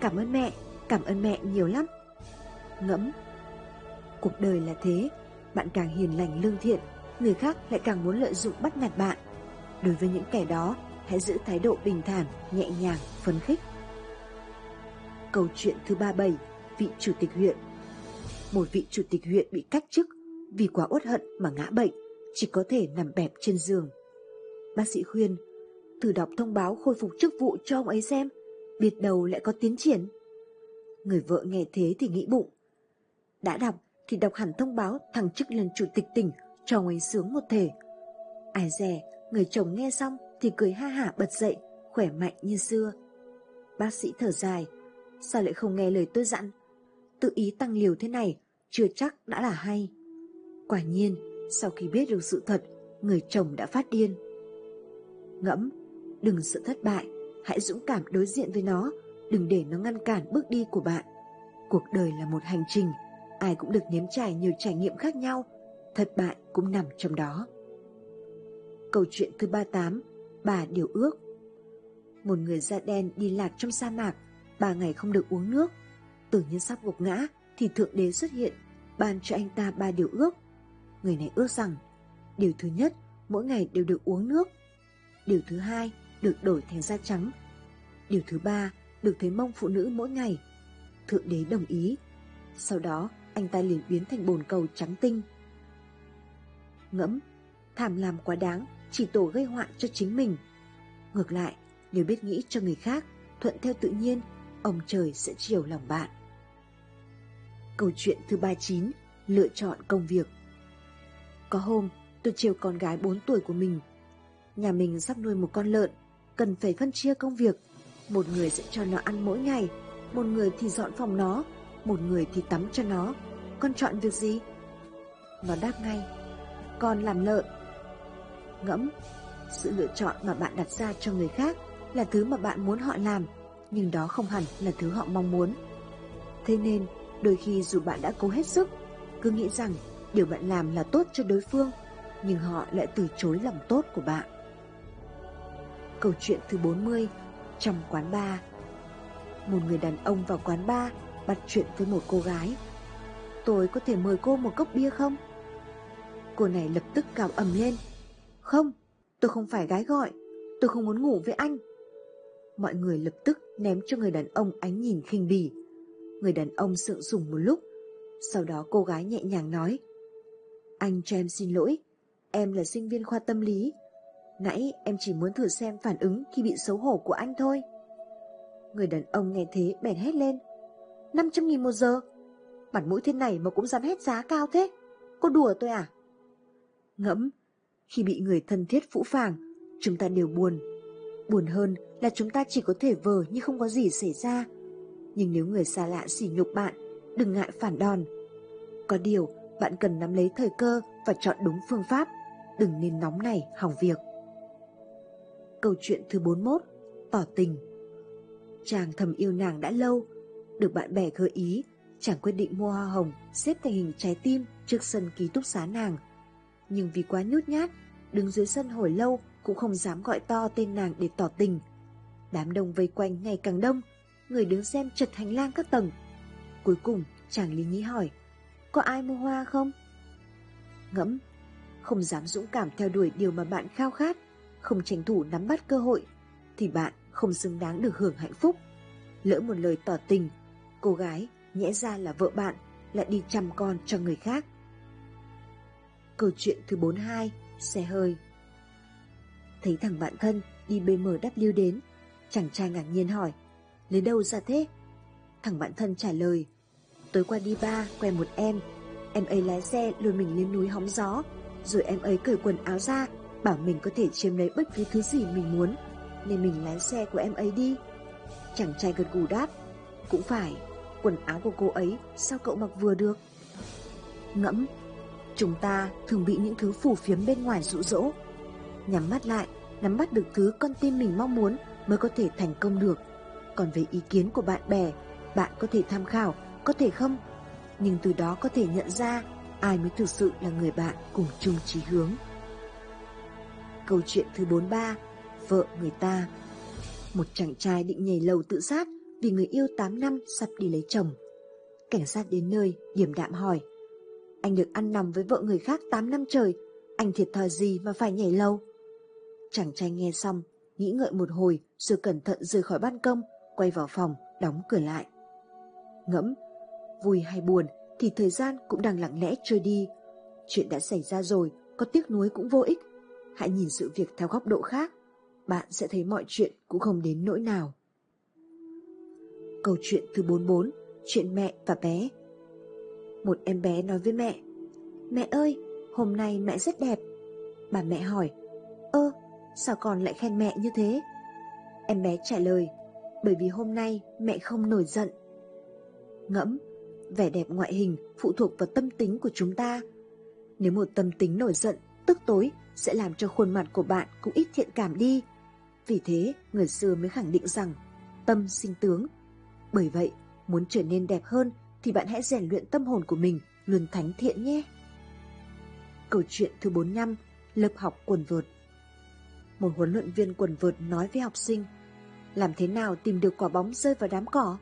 Cảm ơn mẹ, cảm ơn mẹ nhiều lắm. ngẫm. Cuộc đời là thế, bạn càng hiền lành lương thiện, người khác lại càng muốn lợi dụng bắt nạt bạn. Đối với những kẻ đó, hãy giữ thái độ bình thản, nhẹ nhàng, phấn khích. Câu chuyện thứ ba mươi bảy, vị chủ tịch huyện. Một vị chủ tịch huyện bị cách chức vì quá uất hận mà ngã bệnh, chỉ có thể nằm bẹp trên giường. Bác sĩ khuyên, thử đọc thông báo khôi phục chức vụ cho ông ấy xem, biết đâu lại có tiến triển. Người vợ nghe thế thì nghĩ bụng, đã đọc thì đọc hẳn thông báo thăng chức lên chủ tịch tỉnh cho ông ấy sướng một thể. Ai dè, người chồng nghe xong thì cười ha hả bật dậy, khỏe mạnh như xưa. Bác sĩ thở dài, sao lại không nghe lời tôi dặn? Tự ý tăng liều thế này chưa chắc đã là hay. Quả nhiên, sau khi biết được sự thật, người chồng đã phát điên. Ngẫm, đừng sợ thất bại, hãy dũng cảm đối diện với nó, đừng để nó ngăn cản bước đi của bạn. Cuộc đời là một hành trình, ai cũng được nếm trải nhiều trải nghiệm khác nhau, thất bại cũng nằm trong đó. Câu chuyện thứ ba mươi tám, bà điều ước. Một người da đen đi lạc trong sa mạc, ba ngày không được uống nước. Tưởng như sắp gục ngã thì Thượng Đế xuất hiện, ban cho anh ta ba điều ước. Người này ước rằng, điều thứ nhất, mỗi ngày đều được uống nước. Điều thứ hai, được đổi thành da trắng. Điều thứ ba, được thấy mông phụ nữ mỗi ngày. Thượng Đế đồng ý. Sau đó, anh ta liền biến thành bồn cầu trắng tinh. Ngẫm, tham lam quá đáng chỉ tổ gây họa cho chính mình. Ngược lại, nếu biết nghĩ cho người khác, thuận theo tự nhiên, ông trời sẽ chiều lòng bạn. Câu chuyện thứ ba mươi chín, lựa chọn công việc. Có hôm, tôi chiều con gái bốn tuổi của mình. Nhà mình sắp nuôi một con lợn, cần phải phân chia công việc. Một người sẽ cho nó ăn mỗi ngày, một người thì dọn phòng nó, một người thì tắm cho nó. Con chọn việc gì? Nó đáp ngay, con làm lợn. Ngẫm, sự lựa chọn mà bạn đặt ra cho người khác là thứ mà bạn muốn họ làm, nhưng đó không hẳn là thứ họ mong muốn. Thế nên, đôi khi dù bạn đã cố hết sức, cứ nghĩ rằng điều bạn làm là tốt cho đối phương, nhưng họ lại từ chối lòng tốt của bạn. Câu chuyện thứ bốn mươi, trong quán bar. Một người đàn ông vào quán bar bắt chuyện với một cô gái. Tôi có thể mời cô một cốc bia không? Cô này lập tức gào ầm lên, không, tôi không phải gái gọi, tôi không muốn ngủ với anh. Mọi người lập tức ném cho người đàn ông ánh nhìn khinh bỉ. Người đàn ông sượng sùng một lúc, sau đó cô gái nhẹ nhàng nói, anh cho em xin lỗi, em là sinh viên khoa tâm lý, nãy em chỉ muốn thử xem phản ứng khi bị xấu hổ của anh thôi. Người đàn ông nghe thế bèn hét lên, năm trăm nghìn một giờ, mặt mũi thế này mà cũng dám hét giá cao thế, cô đùa tôi à? Ngẫm, khi bị người thân thiết phũ phàng, chúng ta đều buồn. Buồn hơn là chúng ta chỉ có thể vờ như không có gì xảy ra. Nhưng nếu người xa lạ sỉ nhục bạn, đừng ngại phản đòn. Có điều, bạn cần nắm lấy thời cơ và chọn đúng phương pháp, đừng nên nóng này hỏng việc. Câu chuyện thứ bốn mươi mốt, tỏ tình. Chàng thầm yêu nàng đã lâu, được bạn bè gợi ý, chàng quyết định mua hoa hồng xếp thành hình trái tim trước sân ký túc xá nàng. Nhưng vì quá nhút nhát, đứng dưới sân hồi lâu cũng không dám gọi to tên nàng để tỏ tình. Đám đông vây quanh ngày càng đông, người đứng xem chật hành lang các tầng. Cuối cùng chàng lý nhí hỏi, có ai mua hoa không? Ngẫm, không dám dũng cảm theo đuổi điều mà bạn khao khát, không tranh thủ nắm bắt cơ hội, thì bạn không xứng đáng được hưởng hạnh phúc. Lỡ một lời tỏ tình, cô gái nhẽ ra là vợ bạn lại đi chăm con cho người khác. Câu chuyện thứ bốn mươi hai, xe hơi. Thấy thằng bạn thân đi bê em vê đến, chàng trai ngạc nhiên hỏi, lấy đâu ra thế? Thằng bạn thân trả lời, tối qua đi bar quen một em, em ấy lái xe lôi mình lên núi hóng gió, rồi em ấy cởi quần áo ra, bảo mình có thể chiếm lấy bất cứ thứ gì mình muốn, nên mình lái xe của em ấy đi. Chàng trai gật gù đáp, cũng phải, quần áo của cô ấy sao cậu mặc vừa được? Ngẫm, chúng ta thường bị những thứ phù phiếm bên ngoài dụ dỗ. Nhắm mắt lại, nắm bắt được thứ con tim mình mong muốn mới có thể thành công được. Còn về ý kiến của bạn bè, bạn có thể tham khảo, có thể không, nhưng từ đó có thể nhận ra ai mới thực sự là người bạn cùng chung chí hướng. Câu chuyện thứ bốn mươi ba, vợ người ta. Một chàng trai định nhảy lầu tự sát vì người yêu tám năm sắp đi lấy chồng. Cảnh sát đến nơi, điềm đạm hỏi: Anh được ăn nằm với vợ người khác tám năm trời, anh thiệt thòi gì mà phải nhảy lầu? Chàng trai nghe xong, nghĩ ngợi một hồi rồi cẩn thận rời khỏi ban công, quay vào phòng, đóng cửa lại. Ngẫm, vui hay buồn thì thời gian cũng đang lặng lẽ trôi đi. Chuyện đã xảy ra rồi, có tiếc nuối cũng vô ích. Hãy nhìn sự việc theo góc độ khác, bạn sẽ thấy mọi chuyện cũng không đến nỗi nào. Câu chuyện thứ bốn mươi bốn, chuyện mẹ và bé. Một em bé nói với mẹ: Mẹ ơi, hôm nay mẹ rất đẹp. Bà mẹ hỏi: Ơ, sao con lại khen mẹ như thế? Em bé trả lời: Bởi vì hôm nay mẹ không nổi giận. Ngẫm, vẻ đẹp ngoại hình phụ thuộc vào tâm tính của chúng ta. Nếu một tâm tính nổi giận, tức tối sẽ làm cho khuôn mặt của bạn cũng ít thiện cảm đi. Vì thế, người xưa mới khẳng định rằng tâm sinh tướng. Bởi vậy, muốn trở nên đẹp hơn thì bạn hãy rèn luyện tâm hồn của mình luôn thánh thiện nhé. Câu chuyện thứ bốn mươi lăm, lớp học quần vợt. Một huấn luyện viên quần vợt nói với học sinh: Làm thế nào tìm được quả bóng rơi vào đám cỏ?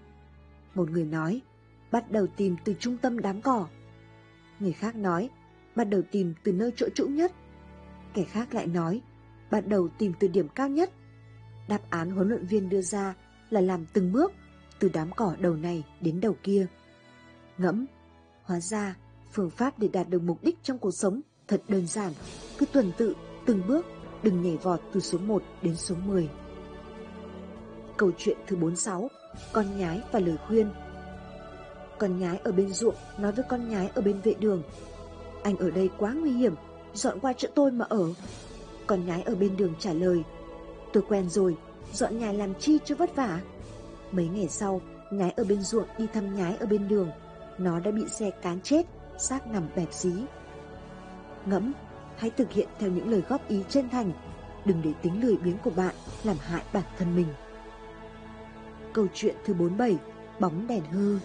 Một người nói: Bắt đầu tìm từ trung tâm đám cỏ. Người khác nói: Bắt đầu tìm từ nơi chỗ trũng nhất. Kẻ khác lại nói: Bắt đầu tìm từ điểm cao nhất. Đáp án huấn luyện viên đưa ra là làm từng bước, từ đám cỏ đầu này đến đầu kia. Ngẫm, hóa ra phương pháp để đạt được mục đích trong cuộc sống thật đơn giản, cứ tuần tự từng bước, đừng nhảy vọt từ số một đến số mười. Câu chuyện thứ bốn mươi sáu, con nhái và lời khuyên. Con nhái ở bên ruộng nói với con nhái ở bên vệ đường: Anh ở đây quá nguy hiểm, dọn qua chỗ tôi mà ở. Con nhái ở bên đường trả lời: Tôi quen rồi, dọn nhà làm chi cho vất vả. Mấy ngày sau, nhái ở bên ruộng đi thăm nhái ở bên đường. Nó đã bị xe cán chết, xác nằm bẹp dí. Ngẫm, hãy thực hiện theo những lời góp ý chân thành. Đừng để tính lười biếng của bạn làm hại bản thân mình. Câu chuyện thứ bốn mươi bảy, bóng đèn hư.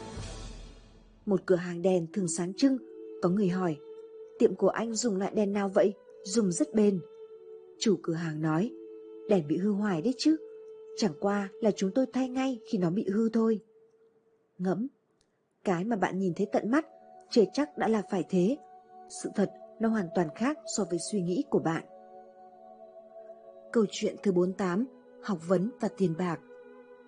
Một cửa hàng đèn thường sáng trưng. Có người hỏi: Tiệm của anh dùng loại đèn nào vậy? Dùng rất bền. Chủ cửa hàng nói: Đèn bị hư hoài đấy chứ, chẳng qua là chúng tôi thay ngay khi nó bị hư thôi. Ngẫm, cái mà bạn nhìn thấy tận mắt, chưa chắc đã là phải thế. Sự thật nó hoàn toàn khác so với suy nghĩ của bạn. Câu chuyện thứ bốn mươi tám, học vấn và tiền bạc.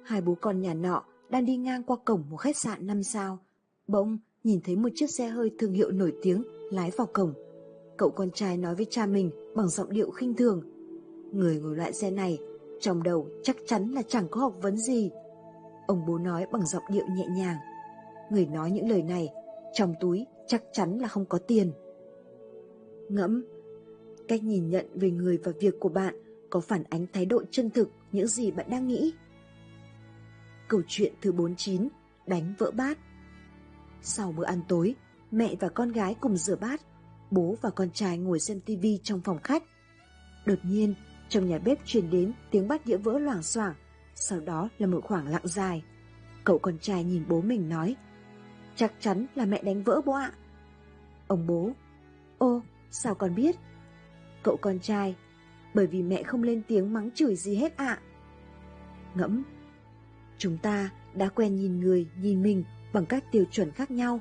Hai bố con nhà nọ đang đi ngang qua cổng một khách sạn năm sao. Bỗng nhìn thấy một chiếc xe hơi thương hiệu nổi tiếng lái vào cổng. Cậu con trai nói với cha mình bằng giọng điệu khinh thường: Người ngồi loại xe này, trong đầu chắc chắn là chẳng có học vấn gì. Ông bố nói bằng giọng điệu nhẹ nhàng: Người nói những lời này, trong túi chắc chắn là không có tiền. Ngẫm, cách nhìn nhận về người và việc của bạn có phản ánh thái độ chân thực những gì bạn đang nghĩ. Câu chuyện thứ bốn mươi chín, đánh vỡ bát. Sau bữa ăn tối, mẹ và con gái cùng rửa bát, bố và con trai ngồi xem tivi trong phòng khách. Đột nhiên, trong nhà bếp truyền đến tiếng bát đĩa vỡ loảng xoảng, sau đó là một khoảng lặng dài. Cậu con trai nhìn bố mình nói: Chắc chắn là mẹ đánh vỡ bố ạ. Ông bố: Ô, sao con biết? Cậu con trai: Bởi vì mẹ không lên tiếng mắng chửi gì hết ạ. Ngẫm, chúng ta đã quen nhìn người, nhìn mình bằng các tiêu chuẩn khác nhau,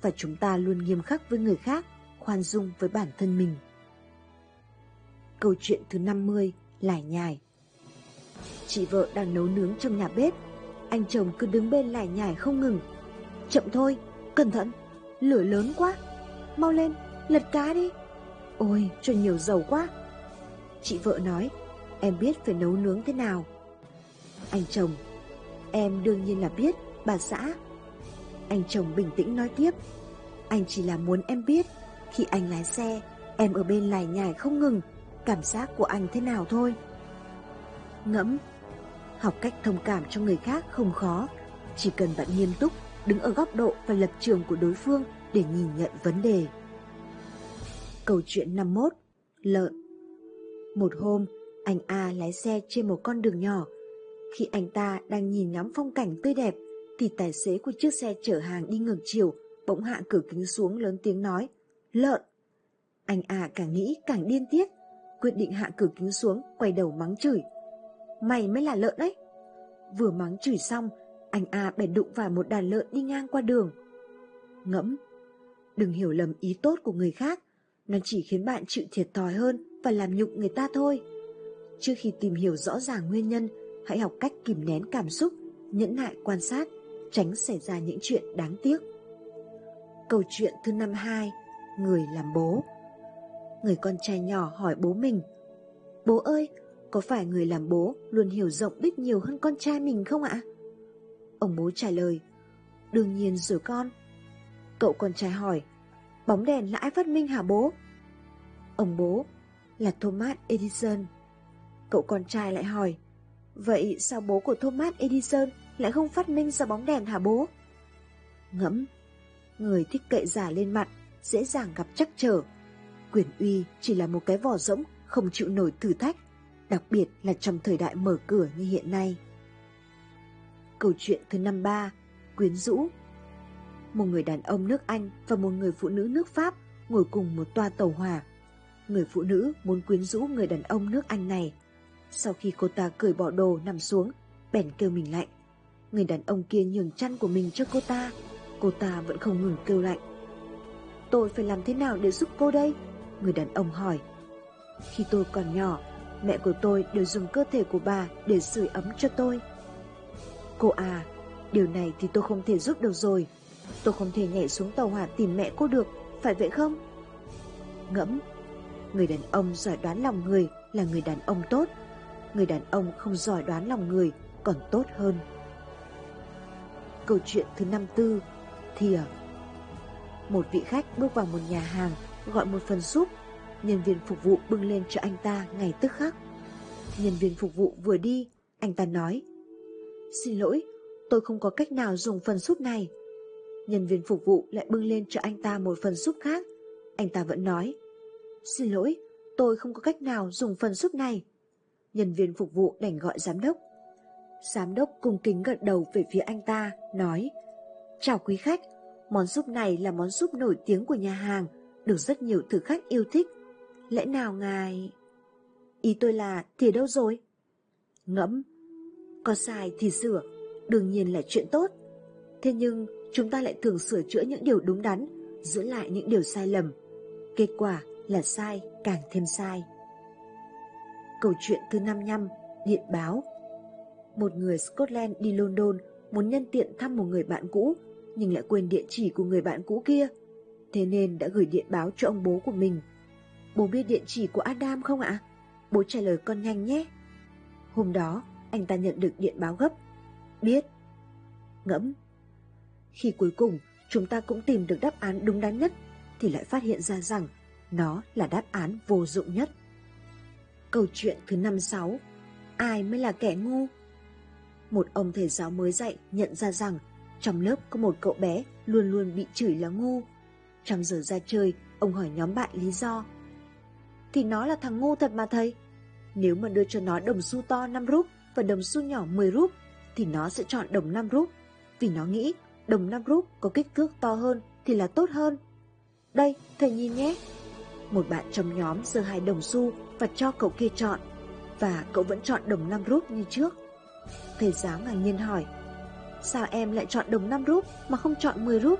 và chúng ta luôn nghiêm khắc với người khác, khoan dung với bản thân mình. Câu chuyện thứ năm mươi, lải nhải. Chị vợ đang nấu nướng trong nhà bếp, anh chồng cứ đứng bên lải nhải không ngừng: Chậm thôi, cẩn thận, lửa lớn quá, mau lên, lật cá đi. Ôi, cho nhiều dầu quá. Chị vợ nói: Em biết phải nấu nướng thế nào. Anh chồng: Em đương nhiên là biết, bà xã. Anh chồng bình tĩnh nói tiếp: Anh chỉ là muốn em biết, khi anh lái xe, em ở bên lải nhải không ngừng, cảm giác của anh thế nào thôi. Ngẫm, học cách thông cảm cho người khác không khó, chỉ cần bạn nghiêm túc đứng ở góc độ và lập trường của đối phương để nhìn nhận vấn đề. Câu chuyện năm mươi mốt, lợn. Một hôm, anh A lái xe trên một con đường nhỏ. Khi anh ta đang nhìn ngắm phong cảnh tươi đẹp thì tài xế của chiếc xe chở hàng đi ngược chiều bỗng hạ cửa kính xuống, lớn tiếng nói: Lợn. Anh A càng nghĩ càng điên tiết, quyết định hạ cửa kính xuống, quay đầu mắng chửi: Mày mới là lợn đấy. Vừa mắng chửi xong, anh A bèn đụng vào một đàn lợn đi ngang qua đường. ngẫm. Đừng hiểu lầm ý tốt của người khác, nó chỉ khiến bạn chịu thiệt thòi hơn và làm nhục người ta thôi. Trước khi tìm hiểu rõ ràng nguyên nhân, hãy học cách kìm nén cảm xúc, nhẫn nại quan sát, tránh xảy ra những chuyện đáng tiếc. Câu chuyện thứ năm hai, người làm bố. Người con trai nhỏ hỏi bố mình: "Bố ơi, có phải người làm bố luôn hiểu rộng biết nhiều hơn con trai mình không ạ?" Ông bố trả lời: "Đương nhiên rồi con." Cậu con trai hỏi: "Bóng đèn là ai phát minh hả bố?" Ông bố: "Là Thomas Edison." Cậu con trai lại hỏi: "Vậy sao bố của Thomas Edison lại không phát minh ra bóng đèn hả bố?" Ngẫm, người thích cậy giả lên mặt dễ dàng gặp trắc trở. Quyền uy chỉ là một cái vỏ rỗng không chịu nổi thử thách, đặc biệt là trong thời đại mở cửa như hiện nay. Câu chuyện thứ năm ba, quyến rũ. Một người đàn ông nước Anh và một người phụ nữ nước Pháp ngồi cùng một toa tàu hỏa. Người phụ nữ muốn quyến rũ người đàn ông nước Anh này. Sau khi cô ta cởi bỏ đồ nằm xuống, bèn kêu mình lạnh. Người đàn ông kia nhường chăn của mình cho cô ta. Cô ta vẫn không ngừng kêu lạnh. "Tôi phải làm thế nào để giúp cô đây?" Người đàn ông hỏi. "Khi tôi còn nhỏ, mẹ của tôi đều dùng cơ thể của bà để sưởi ấm cho tôi." "Cô à, điều này thì tôi không thể giúp được rồi. Tôi không thể nhảy xuống tàu hỏa tìm mẹ cô được, phải vậy không?" Ngẫm, người đàn ông giỏi đoán lòng người là người đàn ông tốt. Người đàn ông không giỏi đoán lòng người còn tốt hơn. Câu chuyện thứ năm tư, thìa. Một vị khách bước vào một nhà hàng, gọi một phần súp. Nhân viên phục vụ bưng lên cho anh ta ngay tức khắc. Nhân viên phục vụ vừa đi, anh ta nói: "Xin lỗi, tôi không có cách nào dùng phần súp này." Nhân viên phục vụ lại bưng lên cho anh ta một phần súp khác. Anh ta vẫn nói: "Xin lỗi, tôi không có cách nào dùng phần súp này." Nhân viên phục vụ đành gọi giám đốc. Giám đốc cung kính gật đầu về phía anh ta, nói: "Chào quý khách, món súp này là món súp nổi tiếng của nhà hàng, được rất nhiều thực khách yêu thích. Lẽ nào ngài..." "Ý tôi là thìa đâu rồi?" Ngẫm, có sai thì sửa, đương nhiên là chuyện tốt. Thế nhưng chúng ta lại thường sửa chữa những điều đúng đắn, giữ lại những điều sai lầm. Kết quả là sai càng thêm sai. Câu chuyện thứ năm mươi lăm, điện báo. Một người Scotland đi London muốn nhân tiện thăm một người bạn cũ, nhưng lại quên địa chỉ của người bạn cũ kia. Thế nên đã gửi điện báo cho ông bố của mình: "Bố biết địa chỉ của Adam không ạ? Bố trả lời con nhanh nhé." Hôm đó anh ta nhận được điện báo gấp: "Biết." Ngẫm, khi cuối cùng chúng ta cũng tìm được đáp án đúng đắn nhất, thì lại phát hiện ra rằng nó là đáp án vô dụng nhất. Câu chuyện thứ năm mươi sáu, ai mới là kẻ ngu? Một ông thầy giáo mới dạy nhận ra rằng trong lớp có một cậu bé luôn luôn bị chửi là ngu. Trong giờ ra chơi, ông hỏi nhóm bạn lý do. "Thì nó là thằng ngu thật mà thầy. Nếu mà đưa cho nó đồng xu to năm rúp và đồng xu nhỏ mười rúp, thì nó sẽ chọn đồng năm rúp, vì nó nghĩ đồng năm rúp có kích thước to hơn thì là tốt hơn. Đây, thầy nhìn nhé." Một bạn trong nhóm giơ hai đồng xu và cho cậu kia chọn, và cậu vẫn chọn đồng năm rúp như trước. Thầy giáo ngạc nhiên hỏi: "Sao em lại chọn đồng năm rúp mà không chọn mười rúp?"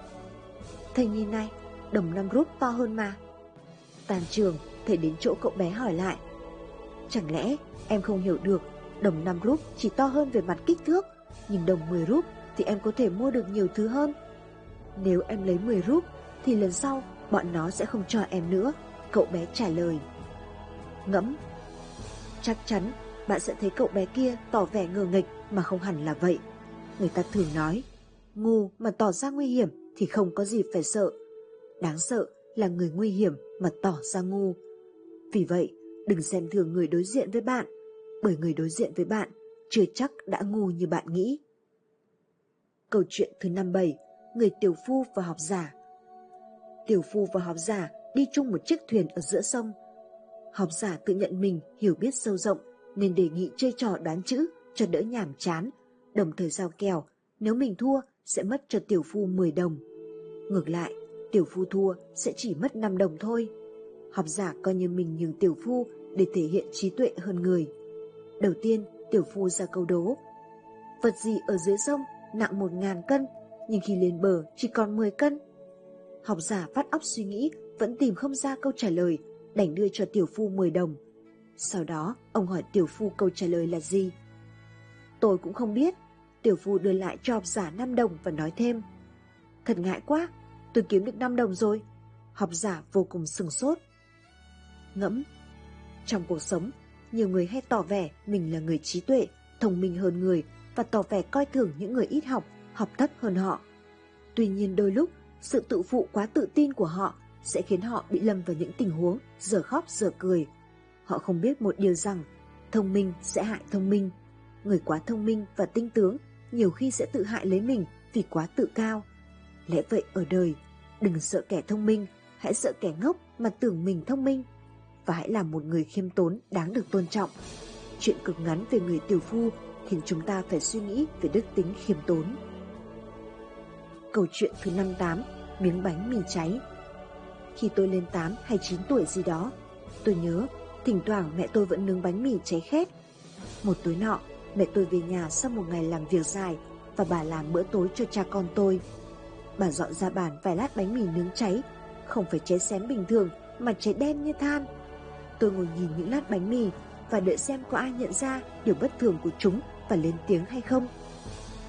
"Thầy nhìn này, đồng năm rúp to hơn mà." Tan trường, thầy đến chỗ cậu bé hỏi lại: "Chẳng lẽ em không hiểu được đồng năm rúp chỉ to hơn về mặt kích thước, nhưng đồng mười rúp thì em có thể mua được nhiều thứ hơn. Nếu em lấy mười rúp thì lần sau bọn nó sẽ không cho em nữa." Cậu bé trả lời. Ngẫm, chắc chắn bạn sẽ thấy cậu bé kia tỏ vẻ ngờ nghịch mà không hẳn là vậy. Người ta thường nói, ngu mà tỏ ra nguy hiểm thì không có gì phải sợ. Đáng sợ là người nguy hiểm mà tỏ ra ngu. Vì vậy, đừng xem thường người đối diện với bạn, bởi người đối diện với bạn chưa chắc đã ngu như bạn nghĩ. Câu chuyện thứ năm mươi bảy, người tiểu phu và học giả. Tiểu phu và học giả đi chung một chiếc thuyền ở giữa sông. Học giả tự nhận mình hiểu biết sâu rộng nên đề nghị chơi trò đoán chữ cho đỡ nhàm chán, đồng thời giao kèo, nếu mình thua sẽ mất cho tiểu phu mười đồng. Ngược lại, tiểu phu thua sẽ chỉ mất năm đồng thôi. Học giả coi như mình nhường tiểu phu để thể hiện trí tuệ hơn người. Đầu tiên, tiểu phu ra câu đố: "Vật gì ở dưới sông nặng một ngàn cân, nhưng khi lên bờ chỉ còn mười cân?" học giả vắt óc suy nghĩ vẫn tìm không ra câu trả lời, đành đưa cho tiểu phu mười đồng. Sau đó ông hỏi tiểu phu câu trả lời là gì. Tôi cũng không biết. Tiểu phu đưa lại cho học giả năm đồng và nói thêm: Thật ngại quá, tôi kiếm được năm đồng rồi. Học giả vô cùng sừng sốt. Ngẫm, trong cuộc sống, nhiều người hay tỏ vẻ mình là người trí tuệ, thông minh hơn người và tỏ vẻ coi thường những người ít học, học thấp hơn họ. Tuy nhiên đôi lúc, sự tự phụ quá tự tin của họ sẽ khiến họ bị lâm vào những tình huống dở khóc dở cười. Họ không biết một điều rằng, thông minh sẽ hại thông minh. Người quá thông minh và tinh tướng nhiều khi sẽ tự hại lấy mình vì quá tự cao. Lẽ vậy ở đời, đừng sợ kẻ thông minh, hãy sợ kẻ ngốc mà tưởng mình thông minh. Và hãy làm một người khiêm tốn đáng được tôn trọng. Chuyện cực ngắn về người tiểu phu khiến chúng ta phải suy nghĩ về đức tính khiêm tốn. Câu chuyện thứ năm mươi tám, miếng bánh mì cháy. Khi tôi lên tám hay chín tuổi gì đó, tôi nhớ thỉnh thoảng mẹ tôi vẫn nướng bánh mì cháy khét. Một tối nọ, mẹ tôi về nhà sau một ngày làm việc dài và bà làm bữa tối cho cha con tôi. Bà dọn ra bàn vài lát bánh mì nướng cháy, không phải cháy xém bình thường mà cháy đen như than. Tôi ngồi nhìn những lát bánh mì và đợi xem có ai nhận ra điều bất thường của chúng và lên tiếng hay không.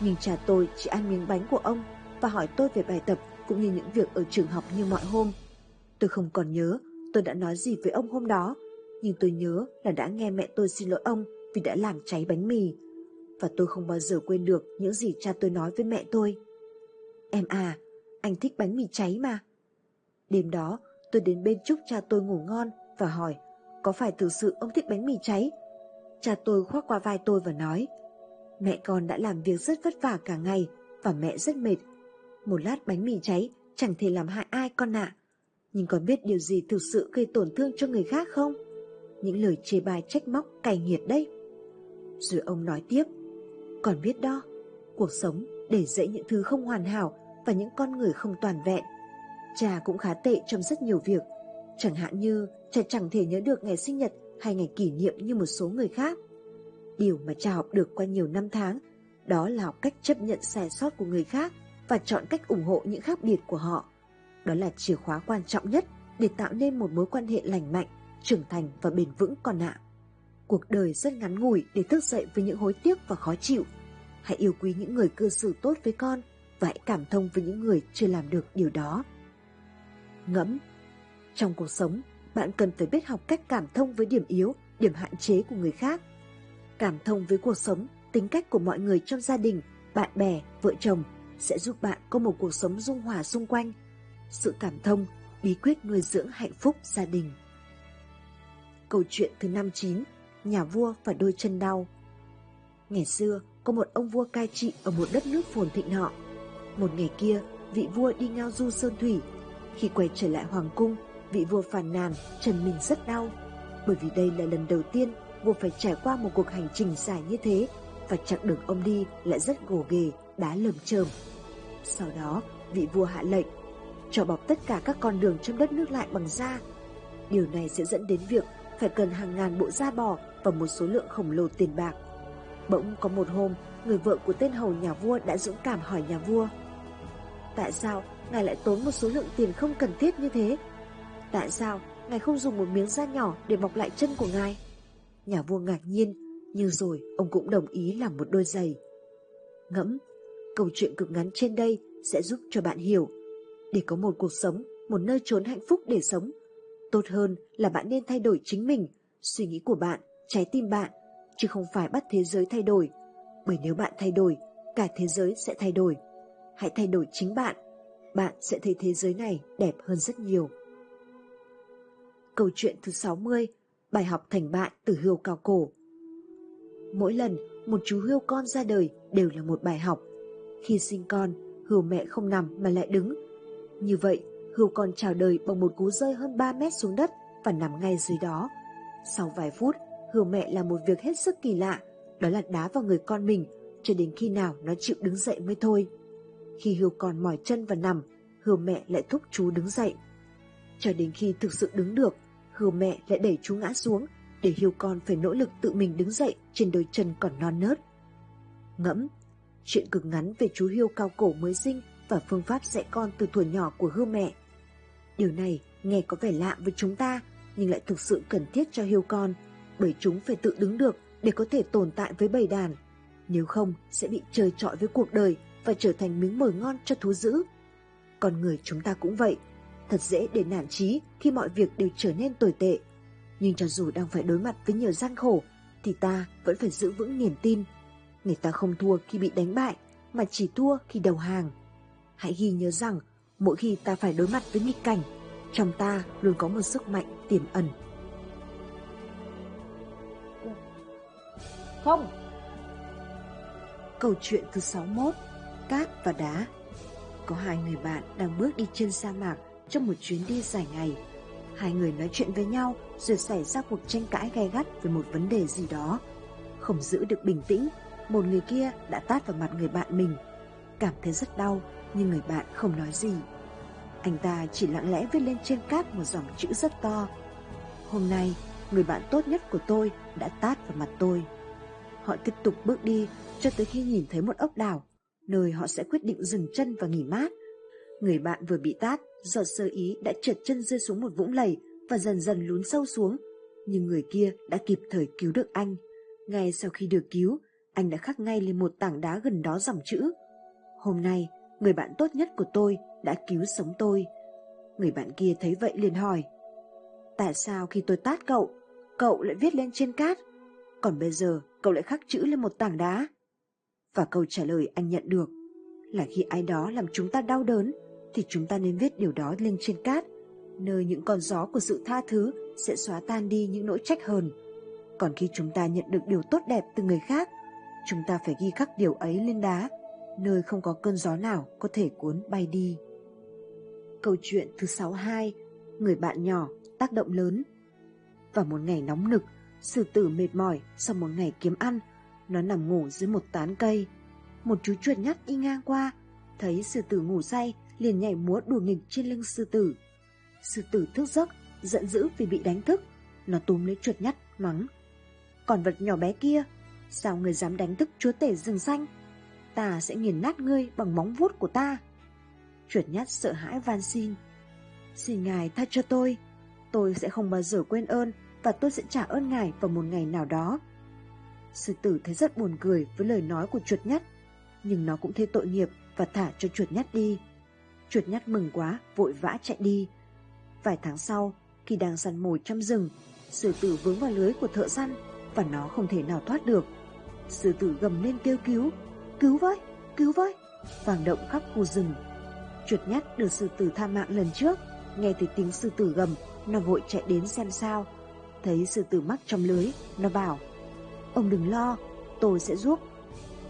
Nhưng cha tôi chỉ ăn miếng bánh của ông và hỏi tôi về bài tập cũng như những việc ở trường học như mọi hôm. Tôi không còn nhớ tôi đã nói gì với ông hôm đó, nhưng tôi nhớ là đã nghe mẹ tôi xin lỗi ông vì đã làm cháy bánh mì. Và tôi không bao giờ quên được những gì cha tôi nói với mẹ tôi: Em à, anh thích bánh mì cháy mà. Đêm đó tôi đến bên chúc cha tôi ngủ ngon và hỏi: Có phải thực sự ông thích bánh mì cháy? Cha tôi khoác qua vai tôi và nói: Mẹ con đã làm việc rất vất vả cả ngày và mẹ rất mệt. Một lát bánh mì cháy chẳng thể làm hại ai con ạ. Nhưng con biết điều gì thực sự gây tổn thương cho người khác không? Những lời chê bai trách móc cay nghiệt đấy. Rồi ông nói tiếp: Con biết đó, cuộc sống để dẫy những thứ không hoàn hảo và những con người không toàn vẹn. Cha cũng khá tệ trong rất nhiều việc. Chẳng hạn như cha chẳng thể nhớ được ngày sinh nhật hay ngày kỷ niệm như một số người khác. Điều mà cha học được qua nhiều năm tháng, đó là học cách chấp nhận sai sót của người khác và chọn cách ủng hộ những khác biệt của họ. Đó là chìa khóa quan trọng nhất để tạo nên một mối quan hệ lành mạnh, trưởng thành và bền vững con ạ. Cuộc đời rất ngắn ngủi để thức dậy với những hối tiếc và khó chịu. Hãy yêu quý những người cư xử tốt với con và hãy cảm thông với những người chưa làm được điều đó. Ngẫm, trong cuộc sống, bạn cần phải biết học cách cảm thông với điểm yếu, điểm hạn chế của người khác. Cảm thông với cuộc sống, tính cách của mọi người trong gia đình, bạn bè, vợ chồng sẽ giúp bạn có một cuộc sống dung hòa xung quanh. Sự cảm thông, bí quyết nuôi dưỡng hạnh phúc gia đình. Câu chuyện thứ năm mươi chín, nhà vua và đôi chân đau. Ngày xưa, có một ông vua cai trị ở một đất nước phồn thịnh nọ. Một ngày kia, vị vua đi ngao du sơn thủy. Khi quay trở lại hoàng cung, vị vua phàn nàn chân mình rất đau, bởi vì đây là lần đầu tiên vua phải trải qua một cuộc hành trình dài như thế và chặng đường ông đi lại rất gồ ghề, đá lởm chởm. Sau đó, vị vua hạ lệnh cho bọc tất cả các con đường trong đất nước lại bằng da. Điều này sẽ dẫn đến việc phải cần hàng ngàn bộ da bò và một số lượng khổng lồ tiền bạc. Bỗng có một hôm, người vợ của tên hầu nhà vua đã dũng cảm hỏi nhà vua: Tại sao ngài lại tốn một số lượng tiền không cần thiết như thế? Tại sao ngài không dùng một miếng da nhỏ để bọc lại chân của ngài? Nhà vua ngạc nhiên, nhưng rồi ông cũng đồng ý làm một đôi giày. Ngẫm, câu chuyện cực ngắn trên đây sẽ giúp cho bạn hiểu: để có một cuộc sống, một nơi trốn hạnh phúc để sống, tốt hơn là bạn nên thay đổi chính mình, suy nghĩ của bạn, trái tim bạn, chứ không phải bắt thế giới thay đổi. Bởi nếu bạn thay đổi, cả thế giới sẽ thay đổi. Hãy thay đổi chính bạn, bạn sẽ thấy thế giới này đẹp hơn rất nhiều. Câu chuyện thứ sáu mươi, bài học thành bại từ hươu cao cổ. Mỗi lần một chú hươu con ra đời đều là một bài học. Khi sinh con, hươu mẹ không nằm mà lại đứng. Như vậy, hươu con chào đời bằng một cú rơi hơn ba mét xuống đất và nằm ngay dưới đó. Sau vài phút, hươu mẹ làm một việc hết sức kỳ lạ, đó là đá vào người con mình cho đến khi nào nó chịu đứng dậy mới thôi. Khi hươu con mỏi chân và nằm, hươu mẹ lại thúc chú đứng dậy. Cho đến khi thực sự đứng được, hươu mẹ lại đẩy chú ngã xuống để hươu con phải nỗ lực tự mình đứng dậy trên đôi chân còn non nớt. Ngẫm, chuyện cực ngắn về chú hươu cao cổ mới sinh và phương pháp dạy con từ thuở nhỏ của hươu mẹ Điều này nghe có vẻ lạ với chúng ta nhưng lại thực sự cần thiết cho hươu con, bởi chúng phải tự đứng được để có thể tồn tại với bầy đàn. Nếu không sẽ bị chơi chọi với cuộc đời và trở thành miếng mồi ngon cho thú dữ. Con người chúng ta cũng vậy, thật dễ để nản chí khi mọi việc đều trở nên tồi tệ. Nhưng cho dù đang phải đối mặt với nhiều gian khổ thì ta vẫn phải giữ vững niềm tin. Người ta không thua khi bị đánh bại mà chỉ thua khi đầu hàng. Hãy ghi nhớ rằng mỗi khi ta phải đối mặt với nghịch cảnh, trong ta luôn có một sức mạnh tiềm ẩn. Không. Câu chuyện thứ sáu mươi mốt. Cát và đá. Có hai người bạn đang bước đi trên sa mạc trong một chuyến đi dài ngày. Hai người nói chuyện với nhau rồi xảy ra cuộc tranh cãi gay gắt về một vấn đề gì đó. Không giữ được bình tĩnh, một người kia đã tát vào mặt người bạn mình. Cảm thấy rất đau nhưng người bạn không nói gì. Anh ta chỉ lặng lẽ viết lên trên cát một dòng chữ rất to: hôm nay người bạn tốt nhất của tôi đã tát vào mặt tôi. Họ tiếp tục bước đi cho tới khi nhìn thấy một ốc đảo, nơi họ sẽ quyết định dừng chân và nghỉ mát. Người bạn vừa bị tát do sơ ý đã trượt chân rơi xuống một vũng lầy và dần dần lún sâu xuống, nhưng người kia đã kịp thời cứu được anh. Ngay sau khi được cứu, anh đã khắc ngay lên một tảng đá gần đó dòng chữ: hôm nay người bạn tốt nhất của tôi đã cứu sống tôi. Người bạn kia thấy vậy liền hỏi: tại sao khi tôi tát cậu, cậu lại viết lên trên cát, còn bây giờ cậu lại khắc chữ lên một tảng đá? Và câu trả lời anh nhận được là khi ai đó làm chúng ta đau đớn thì chúng ta nên viết điều đó lên trên cát, nơi những con gió của sự tha thứ sẽ xóa tan đi những nỗi trách hờn. Còn khi chúng ta nhận được điều tốt đẹp từ người khác, chúng ta phải ghi khắc điều ấy lên đá, nơi không có cơn gió nào có thể cuốn bay đi. Câu chuyện thứ sáu mươi hai. Người bạn nhỏ, tác động lớn. Vào một ngày nóng nực, sư tử mệt mỏi sau một ngày kiếm ăn, nó nằm ngủ dưới một tán cây. Một chú chuột nhắt đi ngang qua, thấy sư tử ngủ say liền nhảy múa đùa nghịch trên lưng sư tử. Sư tử thức giấc, giận dữ vì bị đánh thức, nó túm lấy chuột nhắt mắng: còn vật nhỏ bé kia, sao người dám đánh thức chúa tể rừng xanh? Ta sẽ nghiền nát ngươi bằng móng vuốt của ta. Chuột nhắt sợ hãi van xin: xin ngài tha cho tôi, tôi sẽ không bao giờ quên ơn và tôi sẽ trả ơn ngài vào một ngày nào đó. Sư tử thấy rất buồn cười với lời nói của chuột nhắt, nhưng nó cũng thấy tội nghiệp và thả cho chuột nhắt đi. Chuột nhắt mừng quá, vội vã chạy đi. Vài tháng sau, khi đang săn mồi trong rừng, sư tử vướng vào lưới của thợ săn và nó không thể nào thoát được. Sư tử gầm lên kêu cứu: cứu với, cứu với, vang động khắp khu rừng. Chuột nhắt được sư tử tha mạng lần trước, nghe thấy tiếng sư tử gầm, nó vội chạy đến xem sao. Thấy sư tử mắc trong lưới, nó bảo: ông đừng lo, tôi sẽ giúp.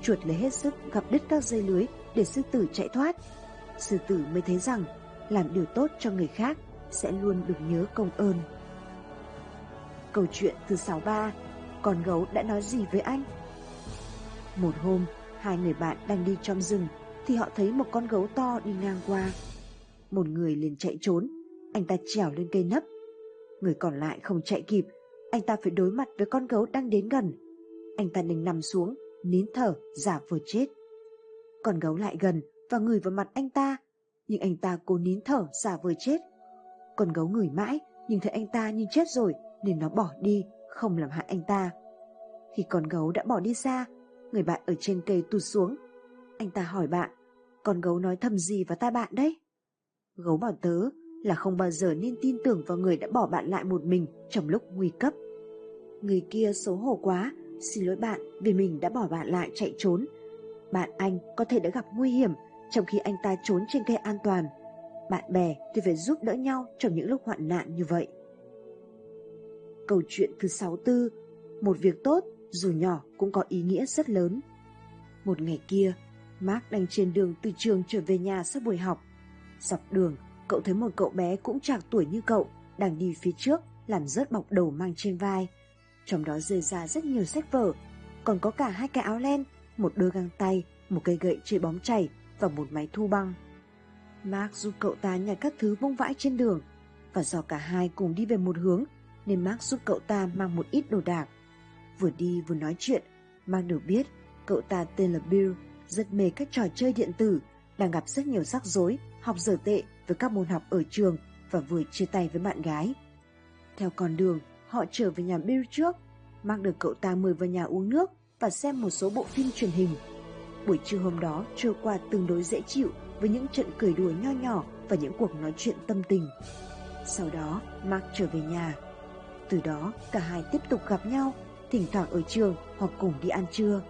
Chuột lấy hết sức gặm đứt các dây lưới để sư tử chạy thoát. Sư tử mới thấy rằng làm điều tốt cho người khác sẽ luôn được nhớ công ơn. Câu chuyện thứ sáu mươi ba. Con gấu đã nói gì với anh? Một hôm, hai người bạn đang đi trong rừng thì họ thấy một con gấu to đi ngang qua. Một người liền chạy trốn, anh ta trèo lên cây nấp. Người còn lại không chạy kịp, anh ta phải đối mặt với con gấu đang đến gần. Anh ta đành nằm xuống, nín thở, giả vờ chết. Con gấu lại gần và ngửi vào mặt anh ta, nhưng anh ta cố nín thở, giả vờ chết. Con gấu ngửi mãi, nhưng thấy anh ta như chết rồi nên nó bỏ đi, không làm hại anh ta. Khi con gấu đã bỏ đi xa, người bạn ở trên cây tụt xuống. Anh ta hỏi bạn: con gấu nói thầm gì vào tai bạn đấy? Gấu bảo tớ là không bao giờ nên tin tưởng vào người đã bỏ bạn lại một mình trong lúc nguy cấp. Người kia xấu hổ quá, xin lỗi bạn vì mình đã bỏ bạn lại chạy trốn. Bạn anh có thể đã gặp nguy hiểm trong khi anh ta trốn trên cây an toàn. Bạn bè thì phải giúp đỡ nhau trong những lúc hoạn nạn như vậy. Câu chuyện thứ sáu mươi tư. Một việc tốt dù nhỏ cũng có ý nghĩa rất lớn. Một ngày kia, Mark đang trên đường từ trường trở về nhà sau buổi học. Dọc đường, cậu thấy một cậu bé cũng trạc tuổi như cậu đang đi phía trước làm rớt bọc đầu mang trên vai. Trong đó rơi ra rất nhiều sách vở, còn có cả hai cái áo len, một đôi găng tay, một cây gậy chơi bóng chày và một máy thu băng. Mark giúp cậu ta nhặt các thứ vung vãi trên đường, và do cả hai cùng đi về một hướng nên Mark giúp cậu ta mang một ít đồ đạc. Vừa đi vừa nói chuyện, Mark được biết cậu ta tên là Bill, rất mê các trò chơi điện tử, đang gặp rất nhiều rắc rối, học dở tệ với các môn học ở trường và vừa chia tay với bạn gái. Theo con đường, họ trở về nhà Bill trước. Mark được cậu ta mời vào nhà uống nước và xem một số bộ phim truyền hình. Buổi trưa hôm đó trôi qua tương đối dễ chịu với những trận cười đùa nho nhỏ và những cuộc nói chuyện tâm tình. Sau đó, Mark trở về nhà. Từ đó, cả hai tiếp tục gặp nhau, thỉnh thoảng ở trường hoặc cùng đi ăn trưa.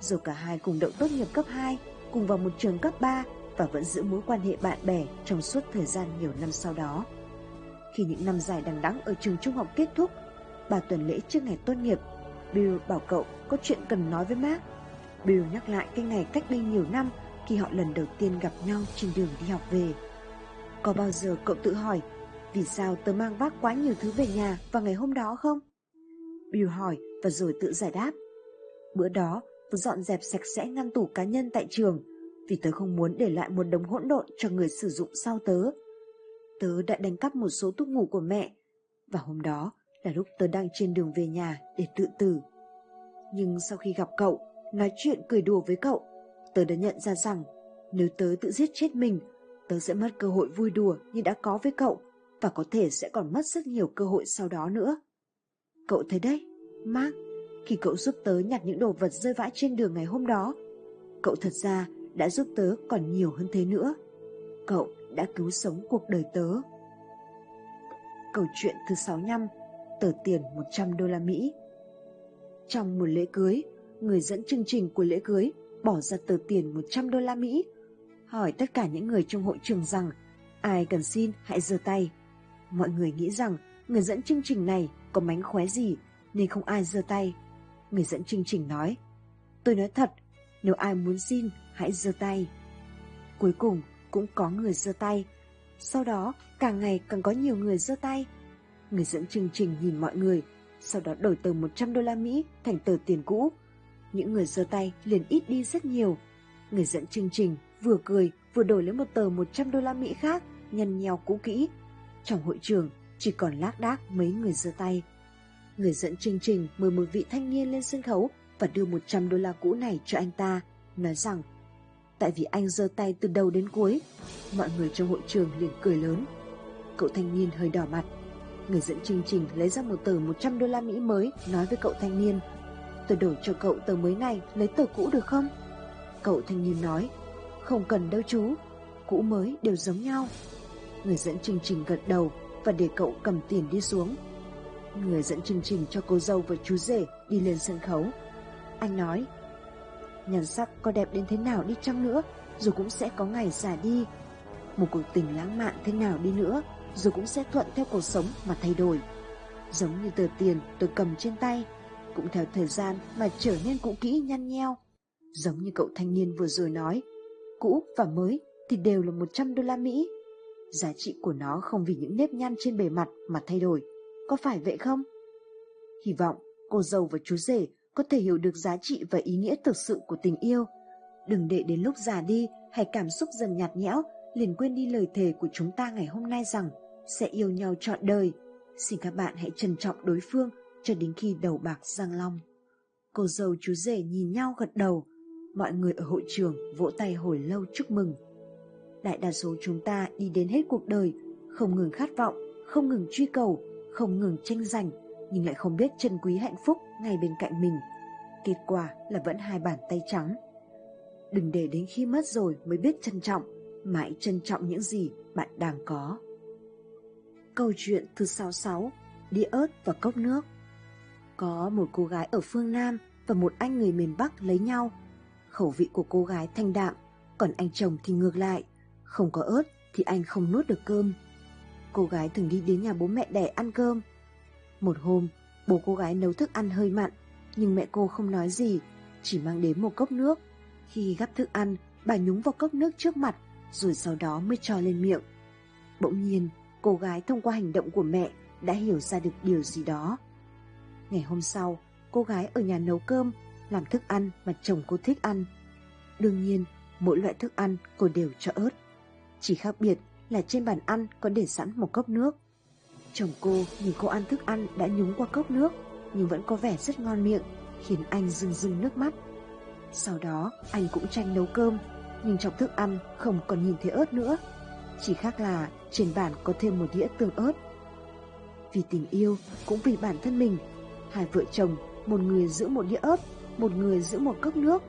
Rồi cả hai cùng đậu tốt nghiệp cấp hai, cùng vào một trường cấp ba và vẫn giữ mối quan hệ bạn bè trong suốt thời gian nhiều năm sau đó. Khi những năm dài đằng đẵng ở trường trung học kết thúc, ba tuần lễ trước ngày tốt nghiệp, Bill bảo cậu có chuyện cần nói với Mark. Bill nhắc lại cái ngày cách đây nhiều năm khi họ lần đầu tiên gặp nhau trên đường đi học về. Có bao giờ cậu tự hỏi vì sao tớ mang vác quá nhiều thứ về nhà vào ngày hôm đó không? Bill hỏi và rồi tự giải đáp. Bữa đó tớ dọn dẹp sạch sẽ ngăn tủ cá nhân tại trường vì tớ không muốn để lại một đống hỗn độn cho người sử dụng sau tớ. Tớ đã đánh cắp một số thuốc ngủ của mẹ và hôm đó là lúc tớ đang trên đường về nhà để tự tử. Nhưng sau khi gặp cậu, nói chuyện cười đùa với cậu, tớ đã nhận ra rằng nếu tớ tự giết chết mình, tớ sẽ mất cơ hội vui đùa như đã có với cậu và có thể sẽ còn mất rất nhiều cơ hội sau đó nữa. Cậu thấy đấy, Mark, khi cậu giúp tớ nhặt những đồ vật rơi vãi trên đường ngày hôm đó, cậu thật ra đã giúp tớ còn nhiều hơn thế nữa. Cậu đã cứu sống cuộc đời tớ. Câu chuyện thứ sáu mươi lăm, tờ tiền một trăm đô la Mỹ. Trong một lễ cưới, người dẫn chương trình của lễ cưới bỏ ra tờ tiền một trăm đô la Mỹ, hỏi tất cả những người trong hội trường rằng ai cần xin hãy giơ tay. Mọi người nghĩ rằng người dẫn chương trình này có mánh khóe gì nên không ai giơ tay. Người dẫn chương trình nói, tôi nói thật, nếu ai muốn xin hãy giơ tay. Cuối cùng cũng có người giơ tay. Sau đó càng ngày càng có nhiều người giơ tay. Người dẫn chương trình nhìn mọi người, sau đó đổi tờ một trăm đô la Mỹ thành tờ tiền cũ. Những người giơ tay liền ít đi rất nhiều. Người dẫn chương trình vừa cười vừa đổi lấy một tờ một trăm đô la Mỹ khác, nhăn nheo cũ kỹ. Trong hội trường chỉ còn lác đác mấy người giơ tay. Người dẫn chương trình mời một vị thanh niên lên sân khấu và đưa một trăm đô la cũ này cho anh ta, nói rằng tại vì anh giơ tay từ đầu đến cuối. Mọi người trong hội trường liền cười lớn. Cậu thanh niên hơi đỏ mặt. Người dẫn chương trình lấy ra một tờ một trăm đô la Mỹ mới, nói với cậu thanh niên, tôi đổi cho cậu tờ mới này, lấy tờ cũ được không? Cậu thanh niên nói, không cần đâu chú, cũ mới đều giống nhau. Người dẫn chương trình gật đầu và để cậu cầm tiền đi xuống. Người dẫn chương trình cho cô dâu và chú rể đi lên sân khấu. Anh nói, nhan sắc có đẹp đến thế nào đi chăng nữa rồi cũng sẽ có ngày già đi. Một cuộc tình lãng mạn thế nào đi nữa rồi cũng sẽ thuận theo cuộc sống mà thay đổi. Giống như tờ tiền tôi cầm trên tay, cũng theo thời gian mà trở nên cũ kỹ nhăn nheo. Giống như cậu thanh niên vừa rồi nói, cũ và mới thì đều là một trăm đô la Mỹ. Giá trị của nó không vì những nếp nhăn trên bề mặt mà thay đổi, có phải vậy không? Hy vọng cô dâu và chú rể có thể hiểu được giá trị và ý nghĩa thực sự của tình yêu. Đừng để đến lúc già đi hay cảm xúc dần nhạt nhẽo liền quên đi lời thề của chúng ta ngày hôm nay rằng sẽ yêu nhau trọn đời. Xin các bạn hãy trân trọng đối phương cho đến khi đầu bạc răng long. Cô dâu chú rể nhìn nhau gật đầu. Mọi người ở hội trường vỗ tay hồi lâu chúc mừng. Đại đa số chúng ta đi đến hết cuộc đời, không ngừng khát vọng, không ngừng truy cầu, không ngừng tranh giành, nhưng lại không biết trân quý hạnh phúc ngay bên cạnh mình. Kết quả là vẫn hai bàn tay trắng. Đừng để đến khi mất rồi mới biết trân trọng, mãi trân trọng những gì bạn đang có. Câu chuyện thứ sáu mươi sáu, đĩa ớt và cốc nước. Có một cô gái ở phương Nam và một anh người miền Bắc lấy nhau. Khẩu vị của cô gái thanh đạm, còn anh chồng thì ngược lại, không có ớt thì anh không nuốt được cơm. Cô gái thường đi đến nhà bố mẹ đẻ ăn cơm. Một hôm, bố cô gái nấu thức ăn hơi mặn, nhưng mẹ cô không nói gì, chỉ mang đến một cốc nước. Khi gắp thức ăn, bà nhúng vào cốc nước trước mặt, rồi sau đó mới cho lên miệng. Bỗng nhiên, cô gái thông qua hành động của mẹ đã hiểu ra được điều gì đó. Ngày hôm sau, cô gái ở nhà nấu cơm, làm thức ăn mà chồng cô thích ăn. Đương nhiên, mỗi loại thức ăn cô đều cho ớt. Chỉ khác biệt là trên bàn ăn có để sẵn một cốc nước. Chồng cô nhìn cô ăn thức ăn đã nhúng qua cốc nước nhưng vẫn có vẻ rất ngon miệng, khiến anh rưng rưng nước mắt. Sau đó, anh cũng tranh nấu cơm, nhưng trong thức ăn không còn nhìn thấy ớt nữa. chỉ khác là trên bàn có thêm một đĩa tương ớt. Vì tình yêu cũng vì bản thân mình, hai vợ chồng một người giữ một đĩa ớt, một người giữ một cốc nước.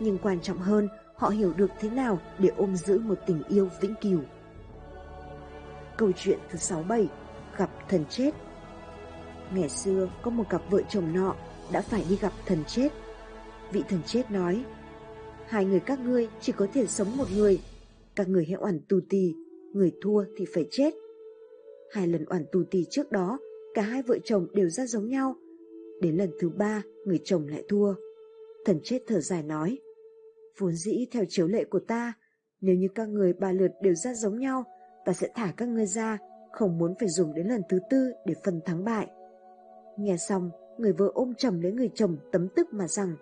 Nhưng quan trọng hơn, họ hiểu được thế nào để ôm giữ một tình yêu vĩnh cửu. Câu chuyện thứ sáu mươi bảy, gặp thần chết. Ngày xưa có một cặp vợ chồng nọ đã phải đi gặp thần chết. Vị thần chết nói: hai người các ngươi chỉ có thể sống một người, các người hãy oằn tù tì, người thua thì phải chết. Hai lần oằn tù tì trước đó, cả hai vợ chồng đều ra giống nhau. Đến lần thứ ba, người chồng lại thua. Thần chết thở dài nói: vốn dĩ theo chiếu lệ của ta, nếu như các người ba lượt đều ra giống nhau, ta sẽ thả các ngươi ra, không muốn phải dùng đến lần thứ tư để phân thắng bại. Nghe xong, người vợ ôm chầm lấy người chồng tấm tức mà rằng: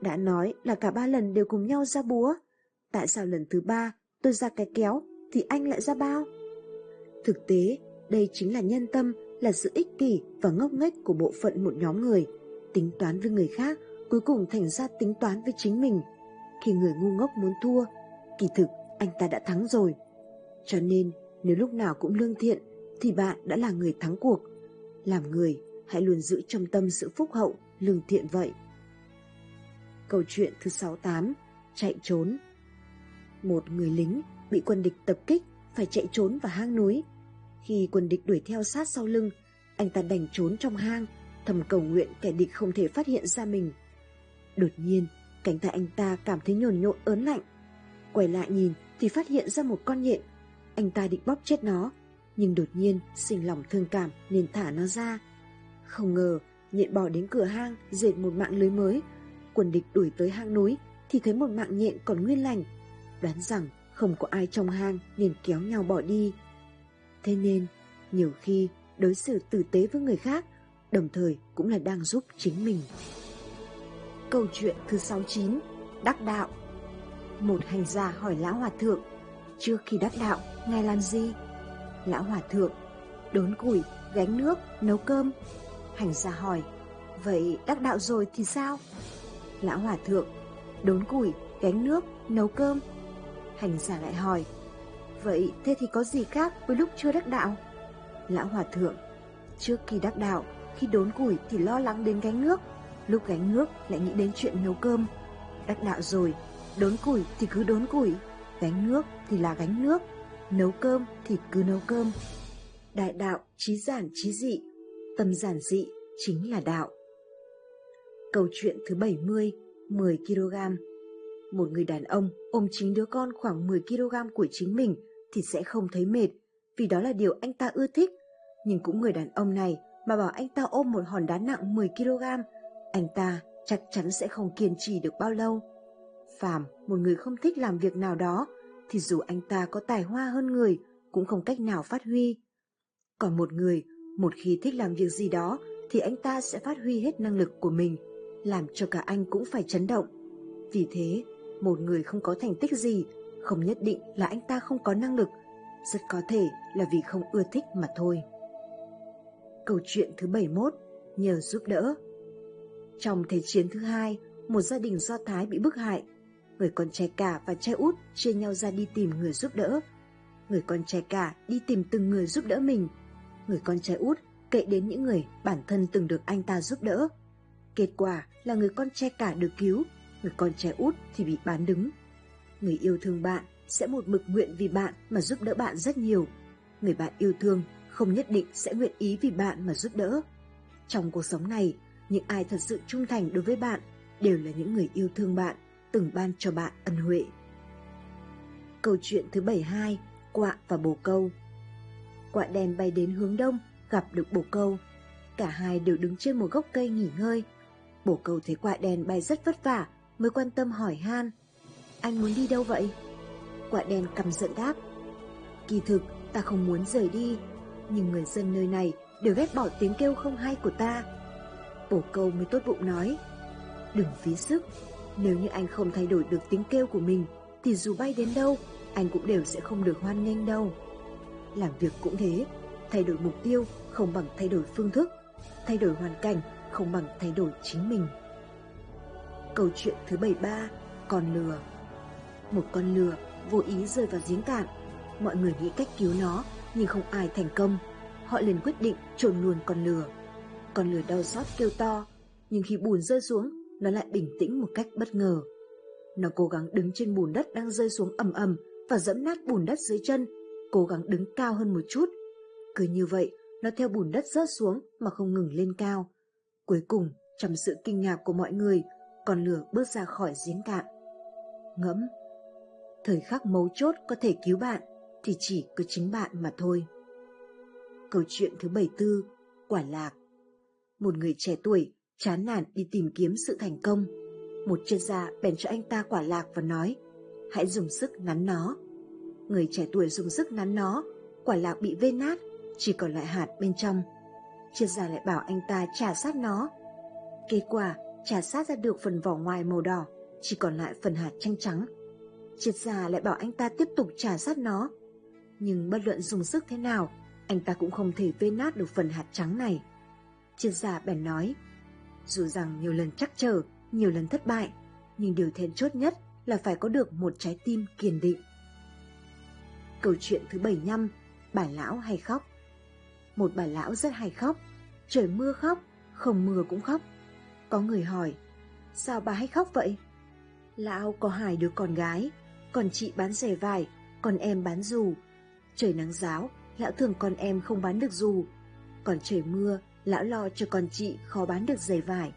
đã nói là cả ba lần đều cùng nhau ra búa, tại sao lần thứ ba tôi ra cái kéo thì anh lại ra bao? Thực tế, đây chính là nhân tâm, là sự ích kỷ và ngốc nghếch của bộ phận một nhóm người, tính toán với người khác, cuối cùng thành ra tính toán với chính mình. Khi người ngu ngốc muốn thua, kỳ thực anh ta đã thắng rồi. Cho nên, nếu lúc nào cũng lương thiện, thì bạn đã là người thắng cuộc. Làm người, hãy luôn giữ trong tâm sự phúc hậu, lương thiện vậy. Câu chuyện thứ sáu mươi tám, chạy trốn. Một người lính bị quân địch tập kích, phải chạy trốn vào hang núi. Khi quân địch đuổi theo sát sau lưng, anh ta đành trốn trong hang, thầm cầu nguyện kẻ địch không thể phát hiện ra mình. Đột nhiên, cánh tay anh ta cảm thấy nhồn nhộn ớn lạnh. Quay lại nhìn thì phát hiện ra một con nhện. Anh ta định bóp chết nó, nhưng đột nhiên sinh lòng thương cảm nên thả nó ra. Không ngờ, nhện bò đến cửa hang dệt một mạng lưới mới. Quân địch đuổi tới hang núi thì thấy một mạng nhện còn nguyên lành. Đoán rằng không có ai trong hang nên kéo nhau bỏ đi. Thế nên, nhiều khi đối xử tử tế với người khác, đồng thời cũng là đang giúp chính mình. Câu chuyện thứ sáu mươi chín, đắc đạo. Một hành giả hỏi Lão Hòa Thượng: trước khi đắc đạo, ngài làm gì? Lão Hòa Thượng: đốn củi, gánh nước, nấu cơm. Hành giả hỏi: vậy đắc đạo rồi thì sao? Lão Hòa Thượng: đốn củi, gánh nước, nấu cơm. Hành giả lại hỏi: vậy thế thì có gì khác với lúc chưa đắc đạo? Lão Hòa Thượng: trước khi đắc đạo, khi đốn củi thì lo lắng đến gánh nước, lúc gánh nước lại nghĩ đến chuyện nấu cơm. Đắc đạo rồi, đốn củi thì cứ đốn củi, gánh nước thì là gánh nước, nấu cơm thì cứ nấu cơm. Đại đạo chí giản chí dị, tâm giản dị chính là đạo. Câu chuyện thứ bảy mươi, mười ki lô gam. Một người đàn ông ôm chính đứa con khoảng mười ki lô gam của chính mình thì sẽ không thấy mệt, vì đó là điều anh ta ưa thích. Nhưng cũng người đàn ông này mà bảo anh ta ôm một hòn đá nặng mười ki lô gam, anh ta chắc chắn sẽ không kiên trì được bao lâu. Phàm một người không thích làm việc nào đó thì dù anh ta có tài hoa hơn người cũng không cách nào phát huy. Còn một người, một khi thích làm việc gì đó thì anh ta sẽ phát huy hết năng lực của mình, làm cho cả anh cũng phải chấn động. Vì thế, một người không có thành tích gì không nhất định là anh ta không có năng lực, rất có thể là vì không ưa thích mà thôi. Câu chuyện thứ bảy mươi mốt, nhờ giúp đỡ. Trong Thế chiến thứ hai, một gia đình Do Thái bị bức hại. Người con trai cả và trai út chia nhau ra đi tìm người giúp đỡ. Người con trai cả đi tìm từng người giúp đỡ mình. Người con trai út cậy đến những người bản thân từng được anh ta giúp đỡ. Kết quả là người con trai cả được cứu, người con trai út thì bị bán đứng. Người yêu thương bạn sẽ một mực nguyện vì bạn mà giúp đỡ bạn rất nhiều. Người bạn yêu thương không nhất định sẽ nguyện ý vì bạn mà giúp đỡ. Trong cuộc sống này, những ai thật sự trung thành đối với bạn đều là những người yêu thương bạn, từng ban cho bạn ân huệ. Câu chuyện thứ bảy mươi hai, quạ và bồ câu. Quạ đen bay đến hướng đông, gặp được bồ câu. Cả hai đều đứng trên một gốc cây nghỉ ngơi. Bồ câu thấy quạ đen bay rất vất vả mới quan tâm hỏi han: anh muốn đi đâu vậy? Quạ đen căm giận đáp: kỳ thực ta không muốn rời đi, nhưng người dân nơi này đều ghét bỏ tiếng kêu không hay của ta. Bồ câu mới tốt bụng nói: đừng phí sức, nếu như anh không thay đổi được tiếng kêu của mình thì dù bay đến đâu anh cũng đều sẽ không được hoan nghênh đâu. Làm việc cũng thế, thay đổi mục tiêu không bằng thay đổi phương thức, thay đổi hoàn cảnh không bằng thay đổi chính mình. Câu chuyện thứ bảy mươi ba, con lừa. Một con lừa vô ý rơi vào giếng cạn, Mọi người nghĩ cách cứu nó nhưng không ai thành công. Họ liền quyết định chôn luôn con lừa. Con lừa đau xót kêu to, nhưng khi bùn rơi xuống, nó lại bình tĩnh một cách bất ngờ. Nó cố gắng đứng trên bùn đất đang rơi xuống ầm ầm và giẫm nát bùn đất dưới chân, cố gắng đứng cao hơn một chút. Cứ như vậy, nó theo bùn đất rớt xuống mà không ngừng lên cao. Cuối cùng, trong sự kinh ngạc của mọi người, con lừa bước ra khỏi giếng cạn. Ngẫm, thời khắc mấu chốt có thể cứu bạn thì chỉ có chính bạn mà thôi. Câu chuyện thứ bảy mươi tư, quả lạc. Một người trẻ tuổi chán nản đi tìm kiếm sự thành công. Một triết gia bèn cho anh ta quả lạc và nói: hãy dùng sức nắn nó. Người trẻ tuổi dùng sức nắn nó, quả lạc bị vê nát, chỉ còn lại hạt bên trong. Triết gia lại bảo anh ta chà sát nó. Kết quả chà sát ra được phần vỏ ngoài màu đỏ, chỉ còn lại phần hạt trắng trắng. Triết gia lại bảo anh ta tiếp tục chà sát nó, nhưng bất luận dùng sức thế nào, anh ta cũng không thể vê nát được phần hạt trắng này. Triết gia bèn nói: dù rằng nhiều lần trắc trở, nhiều lần thất bại, nhưng điều then chốt nhất là phải có được một trái tim kiên định. Câu chuyện thứ bảy mươi lăm, bà lão hay khóc. Một bà lão rất hay khóc, trời mưa khóc, không mưa cũng khóc. Có người hỏi: sao bà hay khóc vậy? Lão có hai đứa con gái, còn chị bán rẻ vải, còn em bán dù. Trời nắng ráo, lão thường con em không bán được dù, còn trời mưa, lão lo cho con chị khó bán được giày vải.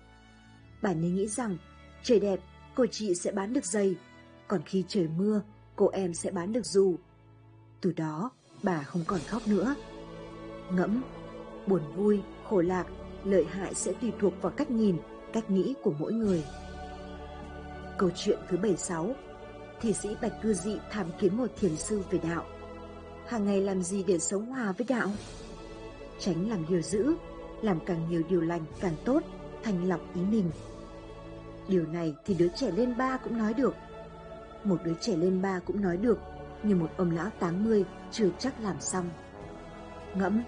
Bà nên nghĩ rằng trời đẹp, cô chị sẽ bán được giày, còn khi trời mưa, cô em sẽ bán được dù. Từ đó, bà không còn khóc nữa. Ngẫm, buồn vui, khổ lạc, lợi hại sẽ tùy thuộc vào cách nhìn, cách nghĩ của mỗi người. Câu chuyện thứ bảy mươi sáu, thi sĩ Bạch Cư Dị thám kiếm một thiền sư về đạo. Hàng ngày làm gì để sống hòa với đạo? Tránh làm điều dữ, làm càng nhiều điều lành càng tốt, thành lọc ý mình. Điều này thì đứa trẻ lên ba cũng nói được. Một đứa trẻ lên ba cũng nói được, nhưng một ông lão tám mươi chưa chắc làm xong. Ngẫm,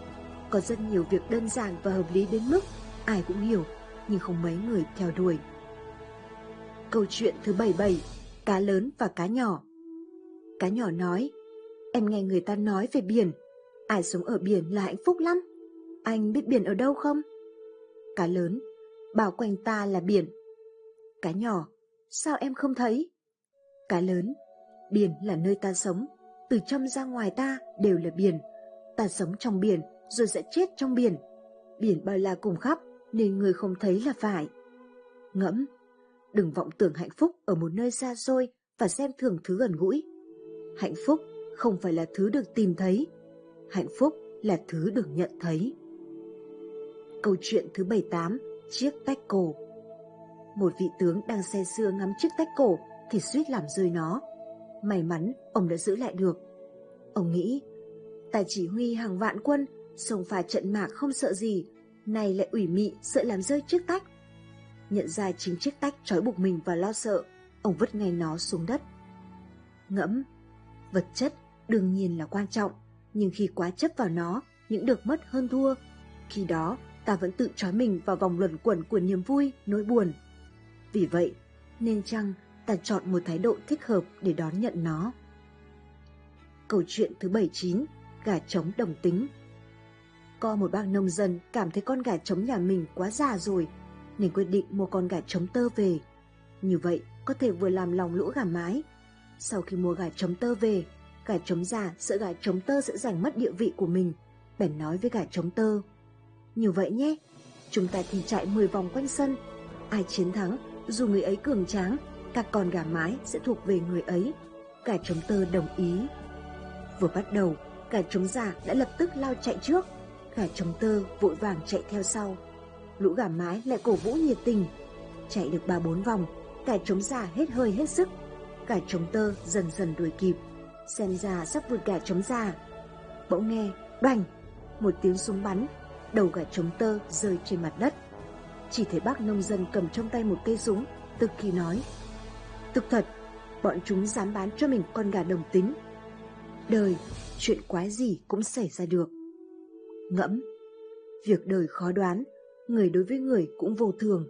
có rất nhiều việc đơn giản và hợp lý đến mức ai cũng hiểu, nhưng không mấy người theo đuổi. Câu chuyện thứ bảy mươi bảy, cá lớn và cá nhỏ. Cá nhỏ nói: em nghe người ta nói về biển, ai sống ở biển là hạnh phúc lắm. Anh biết biển ở đâu không? Cá lớn: bao quanh ta là biển. Cá nhỏ: sao em không thấy? Cá lớn: biển là nơi ta sống, từ trong ra ngoài ta đều là biển. Ta sống trong biển rồi sẽ chết trong biển. Biển bao la cùng khắp nên người không thấy là phải. Ngẫm, đừng vọng tưởng hạnh phúc ở một nơi xa xôi và xem thường thứ gần gũi. Hạnh phúc không phải là thứ được tìm thấy, hạnh phúc là thứ được nhận thấy. Câu chuyện thứ bảy mươi tám, chiếc tách cổ. Một vị tướng đang say sưa ngắm chiếc tách cổ thì suýt làm rơi nó. May mắn ông đã giữ lại được. Ông nghĩ: ta chỉ huy hàng vạn quân, xông pha trận mạc không sợ gì, nay lại ủy mị sợ làm rơi chiếc tách. Nhận ra chính chiếc tách trói buộc mình và lo sợ, ông vứt ngay nó xuống đất. Ngẫm, vật chất đương nhiên là quan trọng, nhưng khi quá chấp vào nó, những được mất hơn thua. Khi đó, ta vẫn tự trói mình vào vòng luẩn quẩn của niềm vui, nỗi buồn. Vì vậy, nên chăng ta chọn một thái độ thích hợp để đón nhận nó. Câu chuyện thứ bảy mươi chín, gà trống đồng tính. Có một bác nông dân cảm thấy con gà trống nhà mình quá già rồi, nên quyết định mua con gà trống tơ về. Như vậy có thể vừa làm lòng lũ gà mái. Sau khi mua gà trống tơ về, gà trống già sợ gà trống tơ sẽ giành mất địa vị của mình, bèn nói với gà trống tơ: như vậy nhé, chúng ta thì chạy mười vòng quanh sân, ai chiến thắng dù người ấy cường tráng, các con gà mái sẽ thuộc về người ấy. Gà trống tơ đồng ý. Vừa bắt đầu, gà trống già đã lập tức lao chạy trước, gà trống tơ vội vàng chạy theo sau. Lũ gà mái lại cổ vũ nhiệt tình. Chạy được ba bốn vòng, gà trống già hết hơi hết sức, gà trống tơ dần dần đuổi kịp, xem ra sắp vượt gà trống già. Bỗng nghe đoành một tiếng súng bắn, đầu gà trống tơ rơi trên mặt đất. Chỉ thấy bác nông dân cầm trong tay một cây súng, tức khi nói: tức thật, bọn chúng dám bán cho mình con gà đồng tính. Đời, chuyện quái gì cũng xảy ra được. Ngẫm, việc đời khó đoán, người đối với người cũng vô thường,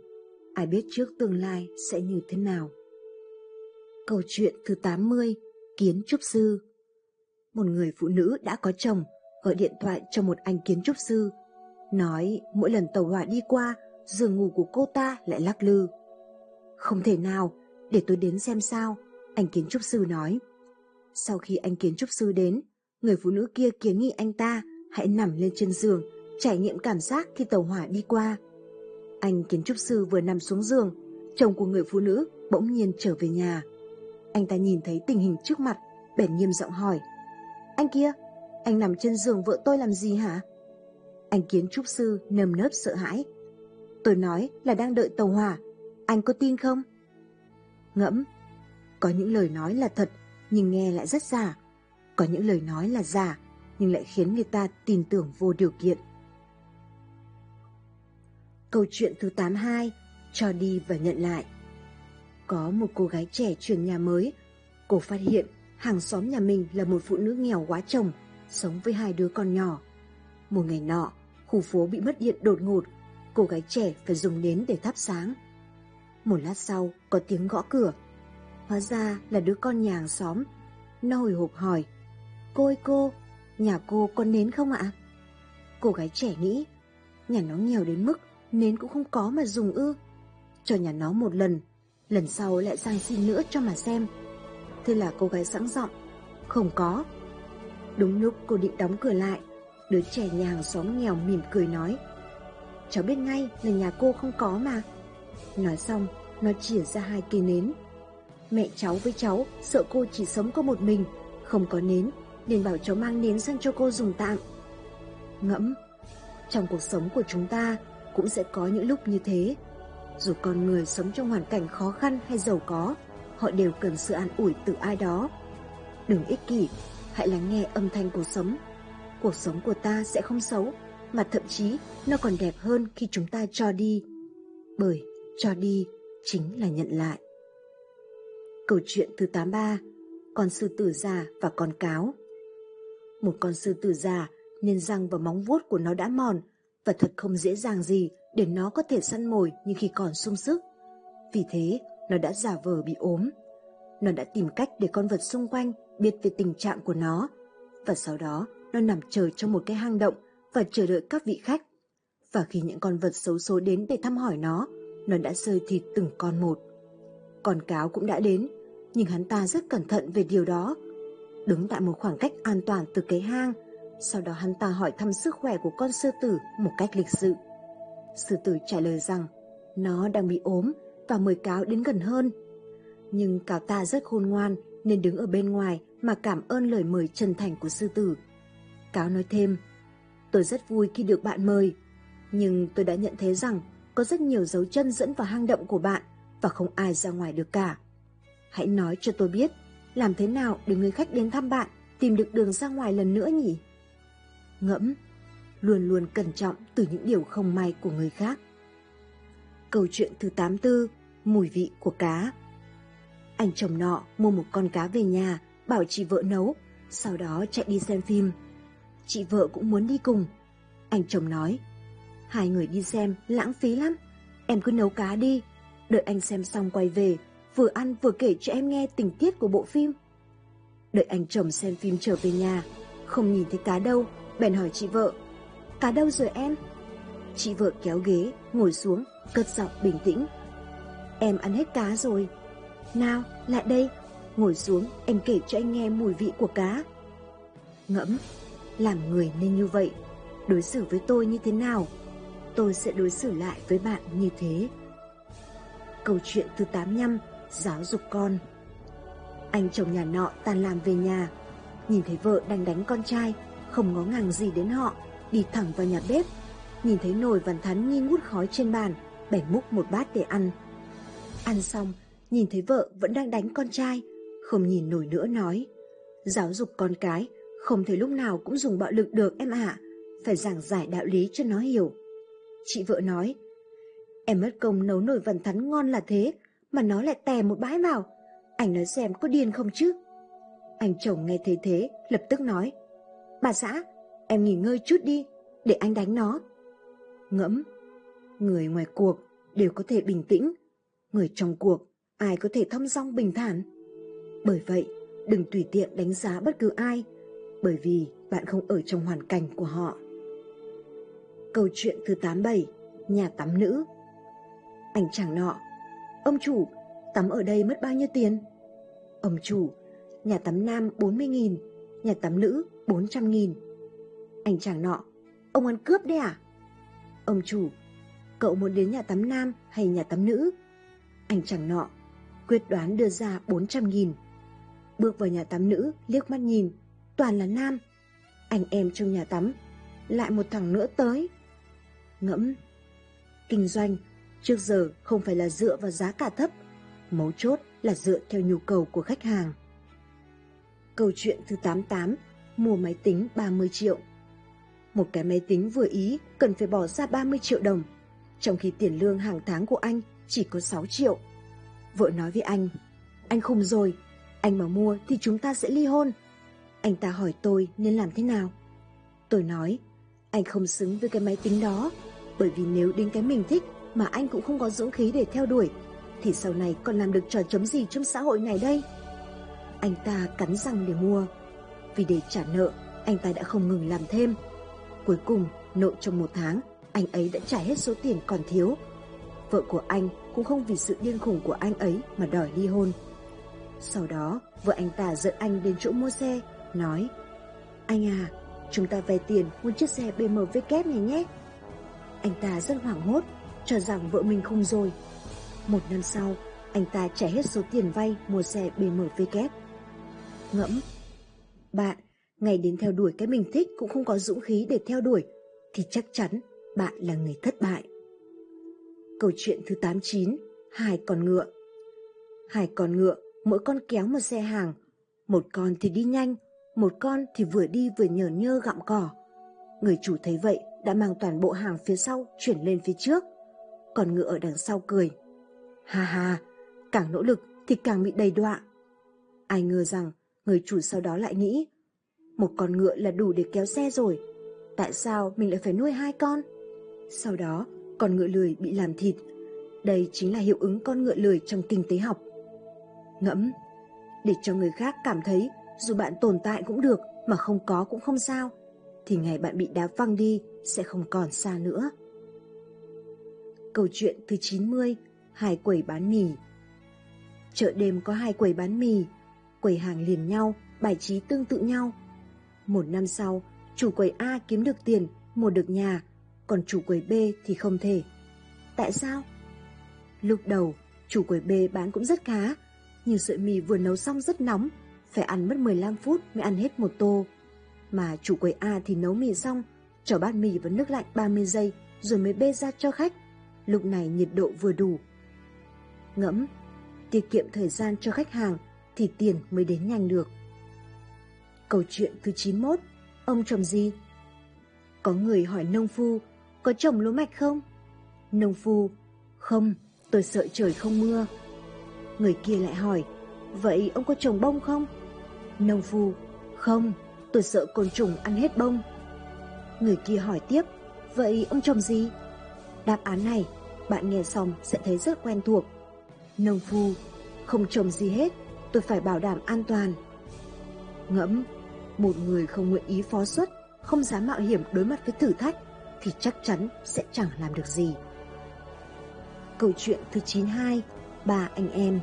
ai biết trước tương lai sẽ như thế nào. Câu chuyện thứ tám mươi, kiến trúc sư. một người phụ nữ đã có chồng gọi điện thoại cho một anh kiến trúc sư, nói mỗi lần tàu hỏa đi qua, giường ngủ của cô ta lại lắc lư. Không thể nào, để tôi đến xem sao, anh kiến trúc sư nói. Sau khi anh kiến trúc sư đến, người phụ nữ kia kiến nghị anh ta hãy nằm lên trên giường, trải nghiệm cảm giác khi tàu hỏa đi qua. Anh kiến trúc sư vừa nằm xuống giường, chồng của người phụ nữ bỗng nhiên trở về nhà. Anh ta nhìn thấy tình hình trước mặt, bèn nghiêm giọng hỏi: "Anh kia, anh nằm trên giường vợ tôi làm gì hả?" Anh kiến trúc sư nơm nớp sợ hãi: "Tôi nói là đang đợi tàu hỏa, anh có tin không?" Ngẫm, có những lời nói là thật nhưng nghe lại rất giả, có những lời nói là giả nhưng lại khiến người ta tin tưởng vô điều kiện. Câu chuyện thứ tám mươi hai, cho đi và nhận lại. Có một cô gái trẻ chuyển nhà mới, cô phát hiện hàng xóm nhà mình là một phụ nữ nghèo quá chồng, sống với hai đứa con nhỏ. Một ngày nọ, khu phố bị mất điện đột ngột, cô gái trẻ phải dùng nến để thắp sáng. Một lát sau, có tiếng gõ cửa. Hóa ra là đứa con nhà hàng xóm. Nó hồi hộp hỏi: "Cô ơi cô, nhà cô có nến không ạ?" Cô gái trẻ nghĩ, nhà nó nghèo đến mức nến cũng không có mà dùng ư? Cho nhà nó một lần, lần sau lại sang xin nữa cho mà xem. Thế là cô gái sẵn giọng: "Không có." Đúng lúc cô định đóng cửa lại, đứa trẻ nhà hàng xóm nghèo mỉm cười nói: "Cháu biết ngay là nhà cô không có mà." Nói xong, nó chìa ra hai cây nến. Mẹ cháu với cháu sợ cô chỉ sống có một mình, không có nến, nên bảo cháu mang nến sang cho cô dùng tạm. Ngẫm, trong cuộc sống của chúng ta cũng sẽ có những lúc như thế. Dù con người sống trong hoàn cảnh khó khăn hay giàu có, họ đều cần sự an ủi từ ai đó. Đừng ích kỷ, hãy lắng nghe âm thanh cuộc sống. Cuộc sống của ta sẽ không xấu, mà thậm chí nó còn đẹp hơn khi chúng ta cho đi. Bởi cho đi chính là nhận lại. Câu chuyện thứ tám mươi ba, con sư tử già và con cáo. Một con sư tử già nên răng và móng vuốt của nó đã mòn, và thật không dễ dàng gì để nó có thể săn mồi như khi còn sung sức. Vì thế, nó đã giả vờ bị ốm. Nó đã tìm cách để con vật xung quanh biết về tình trạng của nó, và sau đó nó nằm chờ trong một cái hang động và chờ đợi các vị khách. Và khi những con vật xấu số đến để thăm hỏi nó, nó đã rơi thịt từng con một. Con cáo cũng đã đến, nhưng hắn ta rất cẩn thận về điều đó. Đứng tại một khoảng cách an toàn từ cái hang, sau đó hắn ta hỏi thăm sức khỏe của con sư tử một cách lịch sự. Sư tử trả lời rằng nó đang bị ốm và mời cáo đến gần hơn. Nhưng cáo ta rất khôn ngoan nên đứng ở bên ngoài mà cảm ơn lời mời chân thành của sư tử. Cáo nói thêm: "Tôi rất vui khi được bạn mời, nhưng tôi đã nhận thấy rằng có rất nhiều dấu chân dẫn vào hang động của bạn và không ai ra ngoài được cả. Hãy nói cho tôi biết, làm thế nào để người khách đến thăm bạn tìm được đường ra ngoài lần nữa nhỉ?" Ngẫm, luôn luôn cẩn trọng từ những điều không may của người khác. Câu chuyện thứ tám mươi tư, mùi vị của cá. Anh chồng nọ mua một con cá về nhà, bảo chị vợ nấu, sau đó chạy đi xem phim. Chị vợ cũng muốn đi cùng. Anh chồng nói: "Hai người đi xem lãng phí lắm, em cứ nấu cá đi, đợi anh xem xong quay về, vừa ăn vừa kể cho em nghe tình tiết của bộ phim." Đợi anh chồng xem phim trở về nhà, không nhìn thấy cá đâu, bèn hỏi chị vợ: "Cá đâu rồi em?" Chị vợ kéo ghế, ngồi xuống, cất giọng bình tĩnh: "Em ăn hết cá rồi. Nào, lại đây, ngồi xuống, em kể cho anh nghe mùi vị của cá." Ngẫm, làm người nên như vậy, đối xử với tôi như thế nào, tôi sẽ đối xử lại với bạn như thế. Câu chuyện thứ tám mươi lăm, giáo dục con. Anh chồng nhà nọ tan làm về nhà, nhìn thấy vợ đang đánh con trai, không ngó ngàng gì đến họ, đi thẳng vào nhà bếp. Nhìn thấy nồi vằn thắn nghi ngút khói trên bàn, bèn múc một bát để ăn. Ăn xong, nhìn thấy vợ vẫn đang đánh con trai, không nhìn nổi nữa nói: "Giáo dục con cái không thể lúc nào cũng dùng bạo lực được em ạ, à. Phải giảng giải đạo lý cho nó hiểu." Chị vợ nói: "Em mất công nấu nồi vằn thắn ngon là thế, mà nó lại tè một bãi vào. Anh nói xem có điên không chứ?" Anh chồng nghe thấy thế, lập tức nói: "Bà xã, em nghỉ ngơi chút đi, để anh đánh nó." Ngẫm, người ngoài cuộc đều có thể bình tĩnh, người trong cuộc ai có thể thong dong bình thản. Bởi vậy, đừng tùy tiện đánh giá bất cứ ai. bởi vì bạn không ở trong hoàn cảnh của họ. Câu chuyện thứ tám mươi bảy, nhà tắm nữ. Anh chàng nọ: ông chủ, tắm ở đây mất bao nhiêu tiền? Ông chủ: nhà tắm nam bốn mươi nghìn, nhà tắm nữ bốn trăm nghìn. Anh chàng nọ: ông ăn cướp đấy à? Ông chủ: cậu muốn đến nhà tắm nam hay nhà tắm nữ? Anh chàng nọ quyết đoán đưa ra bốn trăm nghìn. Bước vào nhà tắm nữ, liếc mắt nhìn, toàn là nam. Anh em trong nhà tắm, lại một thằng nữa tới. Ngẫm, kinh doanh trước giờ không phải là dựa vào giá cả thấp, mấu chốt là dựa theo nhu cầu của khách hàng. Câu chuyện thứ tám mươi tám, mua máy tính ba mươi triệu. Một cái máy tính vừa ý cần phải bỏ ra ba mươi triệu đồng, trong khi tiền lương hàng tháng của anh chỉ có sáu triệu. Vợ nói với anh: anh khùng rồi, anh mà mua thì chúng ta sẽ ly hôn. Anh ta hỏi tôi nên làm thế nào. Tôi nói: anh không xứng với cái máy tính đó, bởi vì nếu đến cái mình thích mà anh cũng không có dũng khí để theo đuổi, thì sau này còn làm được trò chống gì trong xã hội này đây? Anh ta cắn răng để mua, vì để trả nợ anh ta đã không ngừng làm thêm. Cuối cùng nợ trong một tháng, anh ấy đã trả hết số tiền còn thiếu. Vợ của anh cũng không vì sự điên khùng của anh ấy mà đòi ly hôn. Sau đó vợ anh ta dẫn anh đến chỗ mua xe, nói: anh à, chúng ta vay tiền mua chiếc xe bê em vê kép này nhé. Anh ta rất hoảng hốt, cho rằng vợ mình khùng rồi. Một năm sau, anh ta trả hết số tiền vay mua xe bê em vê kép. Ngẫm, bạn ngày đến theo đuổi cái mình thích cũng không có dũng khí để theo đuổi, thì chắc chắn bạn là người thất bại. Câu chuyện thứ tám mươi chín, hai con ngựa. Hai con ngựa, mỗi con kéo một xe hàng. Một con thì đi nhanh, một con thì vừa đi vừa nhờ nhơ gặm cỏ. Người chủ thấy vậy đã mang toàn bộ hàng phía sau chuyển lên phía trước. Con ngựa ở đằng sau cười: ha ha, càng nỗ lực thì càng bị đầy đọa. Ai ngờ rằng người chủ sau đó lại nghĩ: một con ngựa là đủ để kéo xe rồi, tại sao mình lại phải nuôi hai con? Sau đó con ngựa lười bị làm thịt. Đây chính là hiệu ứng con ngựa lười trong kinh tế học. Ngẫm, để cho người khác cảm thấy dù bạn tồn tại cũng được mà không có cũng không sao, thì ngày bạn bị đá văng đi sẽ không còn xa nữa. Câu chuyện thứ chín mươi, hai quầy bán mì. Chợ đêm có hai quầy bán mì, quầy hàng liền nhau, bài trí tương tự nhau. Một năm sau, chủ quầy A kiếm được tiền, mua được nhà, còn chủ quầy B thì không thể. Tại sao? Lúc đầu, chủ quầy B bán cũng rất khá, nhưng sợi mì vừa nấu xong rất nóng, phải ăn mất mười lăm phút mới ăn hết một tô. Mà chủ quầy A thì nấu mì xong, cho bát mì vào nước lạnh ba mươi giây rồi mới bê ra cho khách. Lúc này nhiệt độ vừa đủ. Ngẫm, tiết kiệm thời gian cho khách hàng thì tiền mới đến nhanh được. Câu chuyện thứ chín mươi mốt, ông trồng gì? Có người hỏi nông phu: có trồng lúa mạch không? Nông phu: không, tôi sợ trời không mưa. Người kia lại hỏi: vậy ông có trồng bông không? Nông phu: không, tôi sợ côn trùng ăn hết bông. Người kia hỏi tiếp: vậy ông trồng gì? Đáp án này bạn nghe xong sẽ thấy rất quen thuộc. Nông phu: không trồng gì hết, tôi phải bảo đảm an toàn. Ngẫm, một người không nguyện ý phó suất, không dám mạo hiểm đối mặt với thử thách, thì chắc chắn sẽ chẳng làm được gì. Câu chuyện thứ chín mươi hai, ba anh em.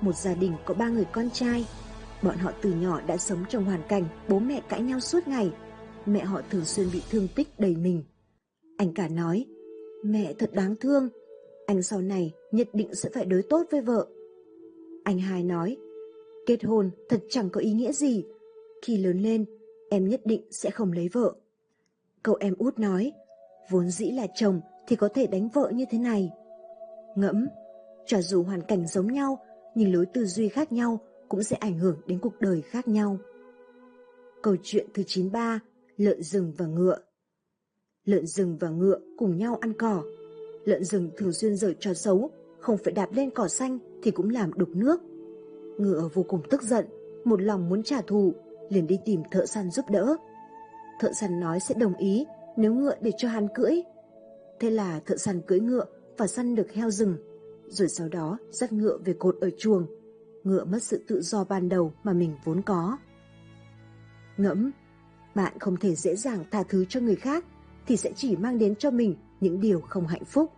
Một gia đình có ba người con trai. Bọn họ từ nhỏ đã sống trong hoàn cảnh bố mẹ cãi nhau suốt ngày. Mẹ họ thường xuyên bị thương tích đầy mình. Anh cả nói: mẹ thật đáng thương, anh sau này nhất định sẽ phải đối tốt với vợ. Anh hai nói: kết hôn thật chẳng có ý nghĩa gì, khi lớn lên em nhất định sẽ không lấy vợ. Cậu em út nói: vốn dĩ là chồng thì có thể đánh vợ như thế này. Ngẫm, cho dù hoàn cảnh giống nhau, nhưng lối tư duy khác nhau cũng sẽ ảnh hưởng đến cuộc đời khác nhau. Câu chuyện thứ chín mươi ba, lợn rừng và ngựa. Lợn rừng và ngựa cùng nhau ăn cỏ. Lợn rừng thường xuyên giở trò xấu, không phải đạp lên cỏ xanh thì cũng làm đục nước. Ngựa vô cùng tức giận, một lòng muốn trả thù, liền đi tìm thợ săn giúp đỡ. Thợ săn nói sẽ đồng ý nếu ngựa để cho hắn cưỡi. Thế là thợ săn cưỡi ngựa và săn được heo rừng, rồi sau đó dắt ngựa về cột ở chuồng. Ngựa mất sự tự do ban đầu mà mình vốn có. Ngẫm, bạn không thể dễ dàng tha thứ cho người khác thì sẽ chỉ mang đến cho mình những điều không hạnh phúc.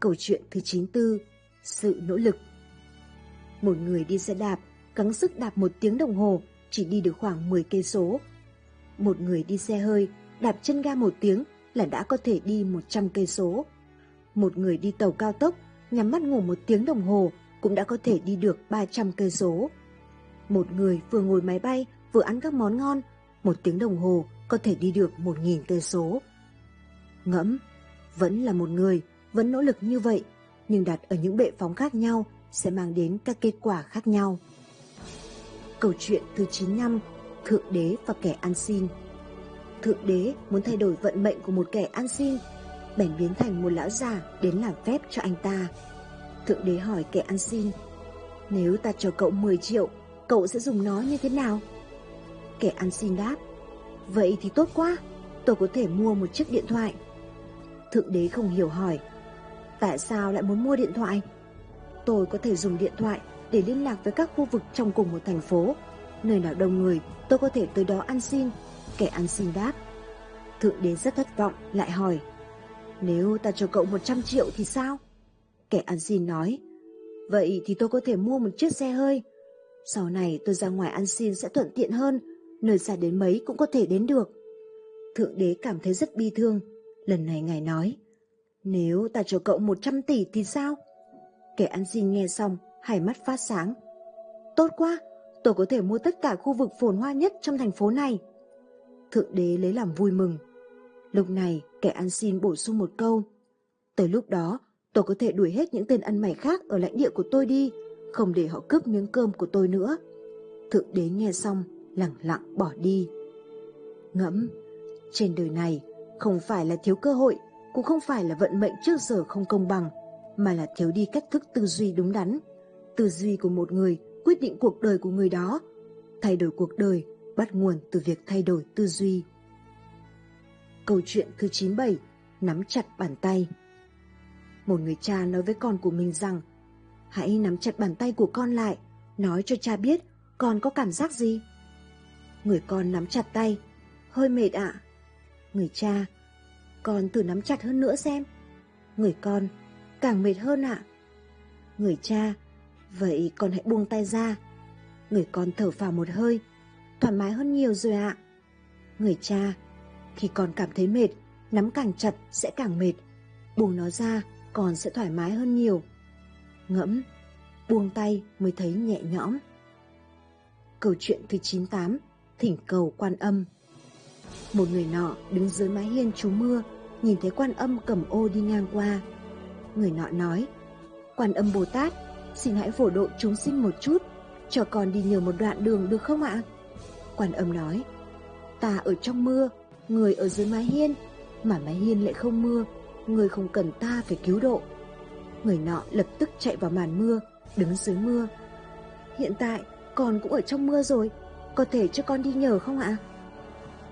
Câu chuyện thứ chín mươi tư, sự nỗ lực. Một người đi xe đạp, gắng sức đạp một tiếng đồng hồ, chỉ đi được khoảng mười cây số. Một người đi xe hơi, đạp chân ga một tiếng là đã có thể đi một trăm cây số. Một người đi tàu cao tốc, nhắm mắt ngủ một tiếng đồng hồ cũng đã có thể đi được ba trăm cây số. Một người vừa ngồi máy bay vừa ăn các món ngon, một tiếng đồng hồ có thể đi được một nghìn cây số. Ngẫm, vẫn là một người, vẫn nỗ lực như vậy, nhưng đặt ở những bệ phóng khác nhau sẽ mang đến các kết quả khác nhau. Câu chuyện thứ chín mươi lăm, Thượng Đế và kẻ ăn xin. Thượng Đế muốn thay đổi vận mệnh của một kẻ ăn xin, bèn biến thành một lão già đến làm phép cho anh ta. Thượng Đế hỏi kẻ ăn xin, nếu ta cho cậu mười triệu, cậu sẽ dùng nó như thế nào? Kẻ ăn xin đáp, vậy thì tốt quá, tôi có thể mua một chiếc điện thoại. Thượng Đế không hiểu hỏi, tại sao lại muốn mua điện thoại? Tôi có thể dùng điện thoại để liên lạc với các khu vực trong cùng một thành phố. Nơi nào đông người, tôi có thể tới đó ăn xin. Kẻ ăn xin đáp. Thượng Đế rất thất vọng, lại hỏi, nếu ta cho cậu một trăm triệu thì sao? Kẻ ăn xin nói, vậy thì tôi có thể mua một chiếc xe hơi. Sau này tôi ra ngoài ăn xin sẽ thuận tiện hơn, nơi xa đến mấy cũng có thể đến được. Thượng Đế cảm thấy rất bi thương. Lần này ngài nói, nếu ta cho cậu một trăm tỷ thì sao? Kẻ ăn xin nghe xong, hai mắt phát sáng. Tốt quá, tôi có thể mua tất cả khu vực phồn hoa nhất trong thành phố này. Thượng Đế lấy làm vui mừng. Lúc này, kẻ ăn xin bổ sung một câu, tới lúc đó, tôi có thể đuổi hết những tên ăn mày khác ở lãnh địa của tôi đi, không để họ cướp miếng cơm của tôi nữa. Thượng Đế nghe xong, lẳng lặng bỏ đi. Ngẫm, trên đời này, không phải là thiếu cơ hội, cũng không phải là vận mệnh trước giờ không công bằng, mà là thiếu đi cách thức tư duy đúng đắn. Tư duy của một người quyết định cuộc đời của người đó. Thay đổi cuộc đời bắt nguồn từ việc thay đổi tư duy. Câu chuyện thứ chín mươi bảy, nắm chặt bàn tay. Một người cha nói với con của mình rằng, hãy nắm chặt bàn tay của con lại, nói cho cha biết con có cảm giác gì. Người con nắm chặt tay, hơi mệt ạ. À. Người cha, con thử nắm chặt hơn nữa xem. Người con, càng mệt hơn ạ. À. Người cha, vậy con hãy buông tay ra. Người con thở phào một hơi, thoải mái hơn nhiều rồi ạ. À. Người cha, khi con cảm thấy mệt, nắm càng chặt sẽ càng mệt, buông nó ra con sẽ thoải mái hơn nhiều. Ngẫm, buông tay mới thấy nhẹ nhõm. Câu chuyện thứ chín mươi tám, thỉnh cầu Quan Âm. Một người nọ đứng dưới mái hiên trú mưa, nhìn thấy Quan Âm cầm ô đi ngang qua. Người nọ nói, Quan Âm Bồ Tát, xin hãy phổ độ chúng sinh một chút, cho con đi nhờ một đoạn đường được không ạ? Quan Âm nói, ta ở trong mưa, người ở dưới mái hiên, mà mái hiên lại không mưa, người không cần ta phải cứu độ. Người nọ lập tức chạy vào màn mưa, đứng dưới mưa. Hiện tại con cũng ở trong mưa rồi, có thể cho con đi nhờ không ạ?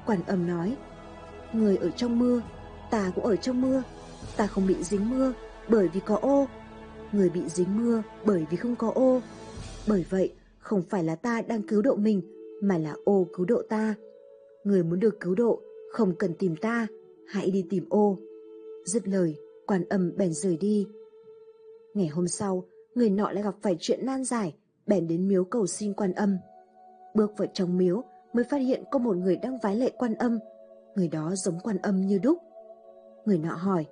Quan Âm nói, người ở trong mưa, ta cũng ở trong mưa, ta không bị dính mưa bởi vì có ô, người bị dính mưa bởi vì không có ô. Bởi vậy, không phải là ta đang cứu độ mình, mà là ô cứu độ ta. Người muốn được cứu độ, không cần tìm ta, hãy đi tìm ô. Dứt lời, Quan Âm bèn rời đi. Ngày hôm sau, người nọ lại gặp phải chuyện nan giải, bèn đến miếu cầu xin Quan Âm. Bước vào trong miếu, mới phát hiện có một người đang vái lạy Quan Âm. Người đó giống Quan Âm như đúc. Người nọ hỏi,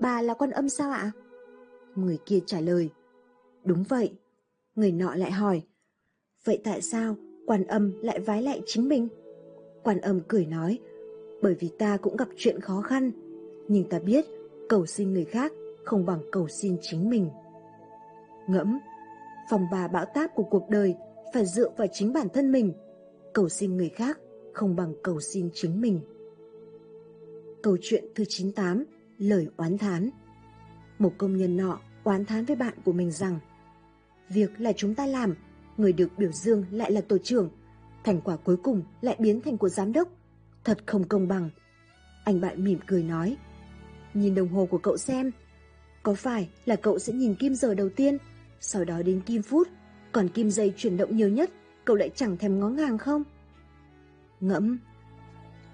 bà là Quan Âm sao ạ? Người kia trả lời, đúng vậy. Người nọ lại hỏi, vậy tại sao Quan Âm lại vái lạy chính mình? Quan Âm cười nói, bởi vì ta cũng gặp chuyện khó khăn, nhưng ta biết cầu xin người khác không bằng cầu xin chính mình. Ngẫm, phòng bà bão táp của cuộc đời phải dựa vào chính bản thân mình, cầu xin người khác không bằng cầu xin chính mình. Câu chuyện thứ chín mươi tám, lời oán thán. Một công nhân nọ oán thán với bạn của mình rằng, việc là chúng ta làm, người được biểu dương lại là tổ trưởng, thành quả cuối cùng lại biến thành của giám đốc, thật không công bằng. Anh bạn mỉm cười nói, nhìn đồng hồ của cậu xem, có phải là cậu sẽ nhìn kim giờ đầu tiên, sau đó đến kim phút, còn kim giây chuyển động nhiều nhất, cậu lại chẳng thèm ngó ngàng không? ngẫm.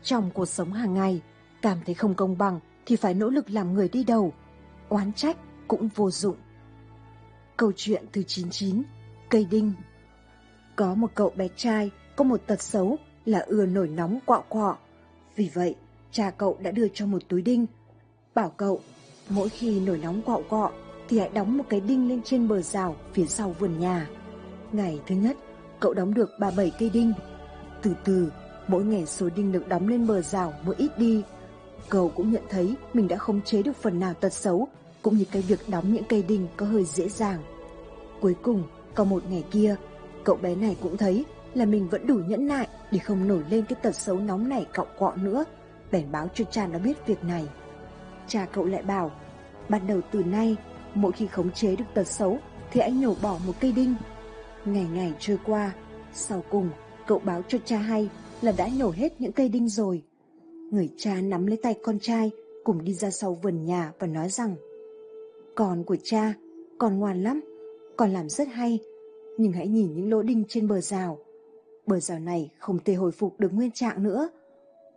Trong cuộc sống hàng ngày, cảm thấy không công bằng thì phải nỗ lực làm người đi đầu, oán trách cũng vô dụng. Câu chuyện thứ chín mươi chín, cây đinh. Có một cậu bé trai có một tật xấu là ưa nổi nóng quạo quọ. Vì vậy, cha cậu đã đưa cho một túi đinh, bảo cậu mỗi khi nổi nóng quạo quọ thì hãy đóng một cái đinh lên trên bờ rào phía sau vườn nhà. Ngày thứ nhất, cậu đóng được ba mươi bảy cây đinh. Từ từ, mỗi ngày số đinh được đóng lên bờ rào mỗi ít đi. Cậu cũng nhận thấy mình đã khống chế được phần nào tật xấu, cũng như cái việc đóng những cây đinh có hơi dễ dàng. Cuối cùng, có một ngày kia, cậu bé này cũng thấy là mình vẫn đủ nhẫn nại để không nổi lên cái tật xấu nóng này cậu quọ nữa, bèn báo cho cha nó biết việc này. Cha cậu lại bảo, ban đầu từ nay, mỗi khi khống chế được tật xấu thì anh nhổ bỏ một cây đinh. Ngày ngày trôi qua, sau cùng cậu báo cho cha hay là đã nhổ hết những cây đinh rồi. Người cha nắm lấy tay con trai cùng đi ra sau vườn nhà và nói rằng, con của cha, con ngoan lắm, con làm rất hay, nhưng hãy nhìn những lỗ đinh trên bờ rào. Bờ rào này không thể hồi phục được nguyên trạng nữa.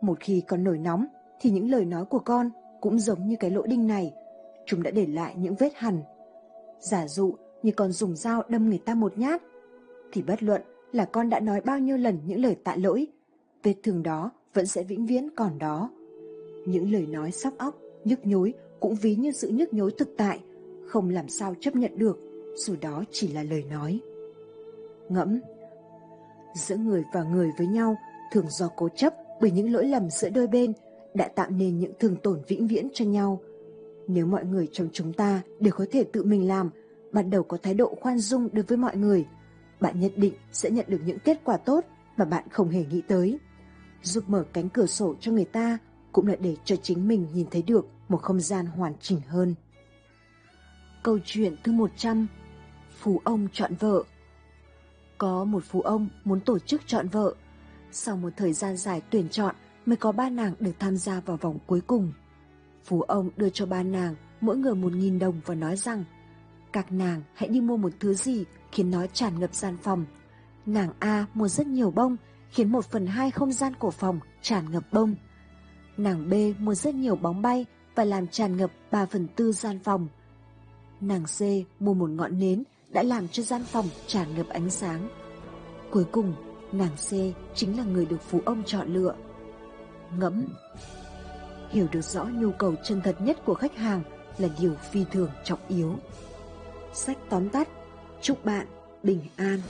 Một khi con nổi nóng thì những lời nói của con cũng giống như cái lỗ đinh này, chúng đã để lại những vết hằn. Giả dụ như con dùng dao đâm người ta một nhát, thì bất luận là con đã nói bao nhiêu lần những lời tạ lỗi, vết thương đó vẫn sẽ vĩnh viễn còn đó. Những lời nói sóc óc, nhức nhối cũng ví như sự nhức nhối thực tại, không làm sao chấp nhận được, dù đó chỉ là lời nói. Ngẫm. Giữa người và người với nhau thường do cố chấp bởi những lỗi lầm giữa đôi bên đã tạo nên những thương tổn vĩnh viễn cho nhau. Nếu mọi người trong chúng ta đều có thể tự mình làm, bắt đầu có thái độ khoan dung đối với mọi người, bạn nhất định sẽ nhận được những kết quả tốt mà bạn không hề nghĩ tới. Giúp mở cánh cửa sổ cho người ta cũng là để cho chính mình nhìn thấy được một không gian hoàn chỉnh hơn. Câu chuyện thứ một trăm, phú ông chọn vợ. Có một phú ông muốn tổ chức chọn vợ. Sau một thời gian dài tuyển chọn mới có ba nàng được tham gia vào vòng cuối cùng. Phú ông đưa cho ba nàng mỗi người một nghìn đồng và nói rằng, các nàng hãy đi mua một thứ gì khiến nó tràn ngập gian phòng. Nàng A mua rất nhiều bông, khiến một phần hai không gian của phòng tràn ngập bông. Nàng B mua rất nhiều bóng bay và làm tràn ngập ba phần tư gian phòng. Nàng C mua một ngọn nến đã làm cho gian phòng tràn ngập ánh sáng. Cuối cùng, nàng C chính là người được phú ông chọn lựa. Ngẫm. Hiểu được rõ nhu cầu chân thật nhất của khách hàng là điều phi thường trọng yếu. Sách tóm tắt. Chúc bạn bình an.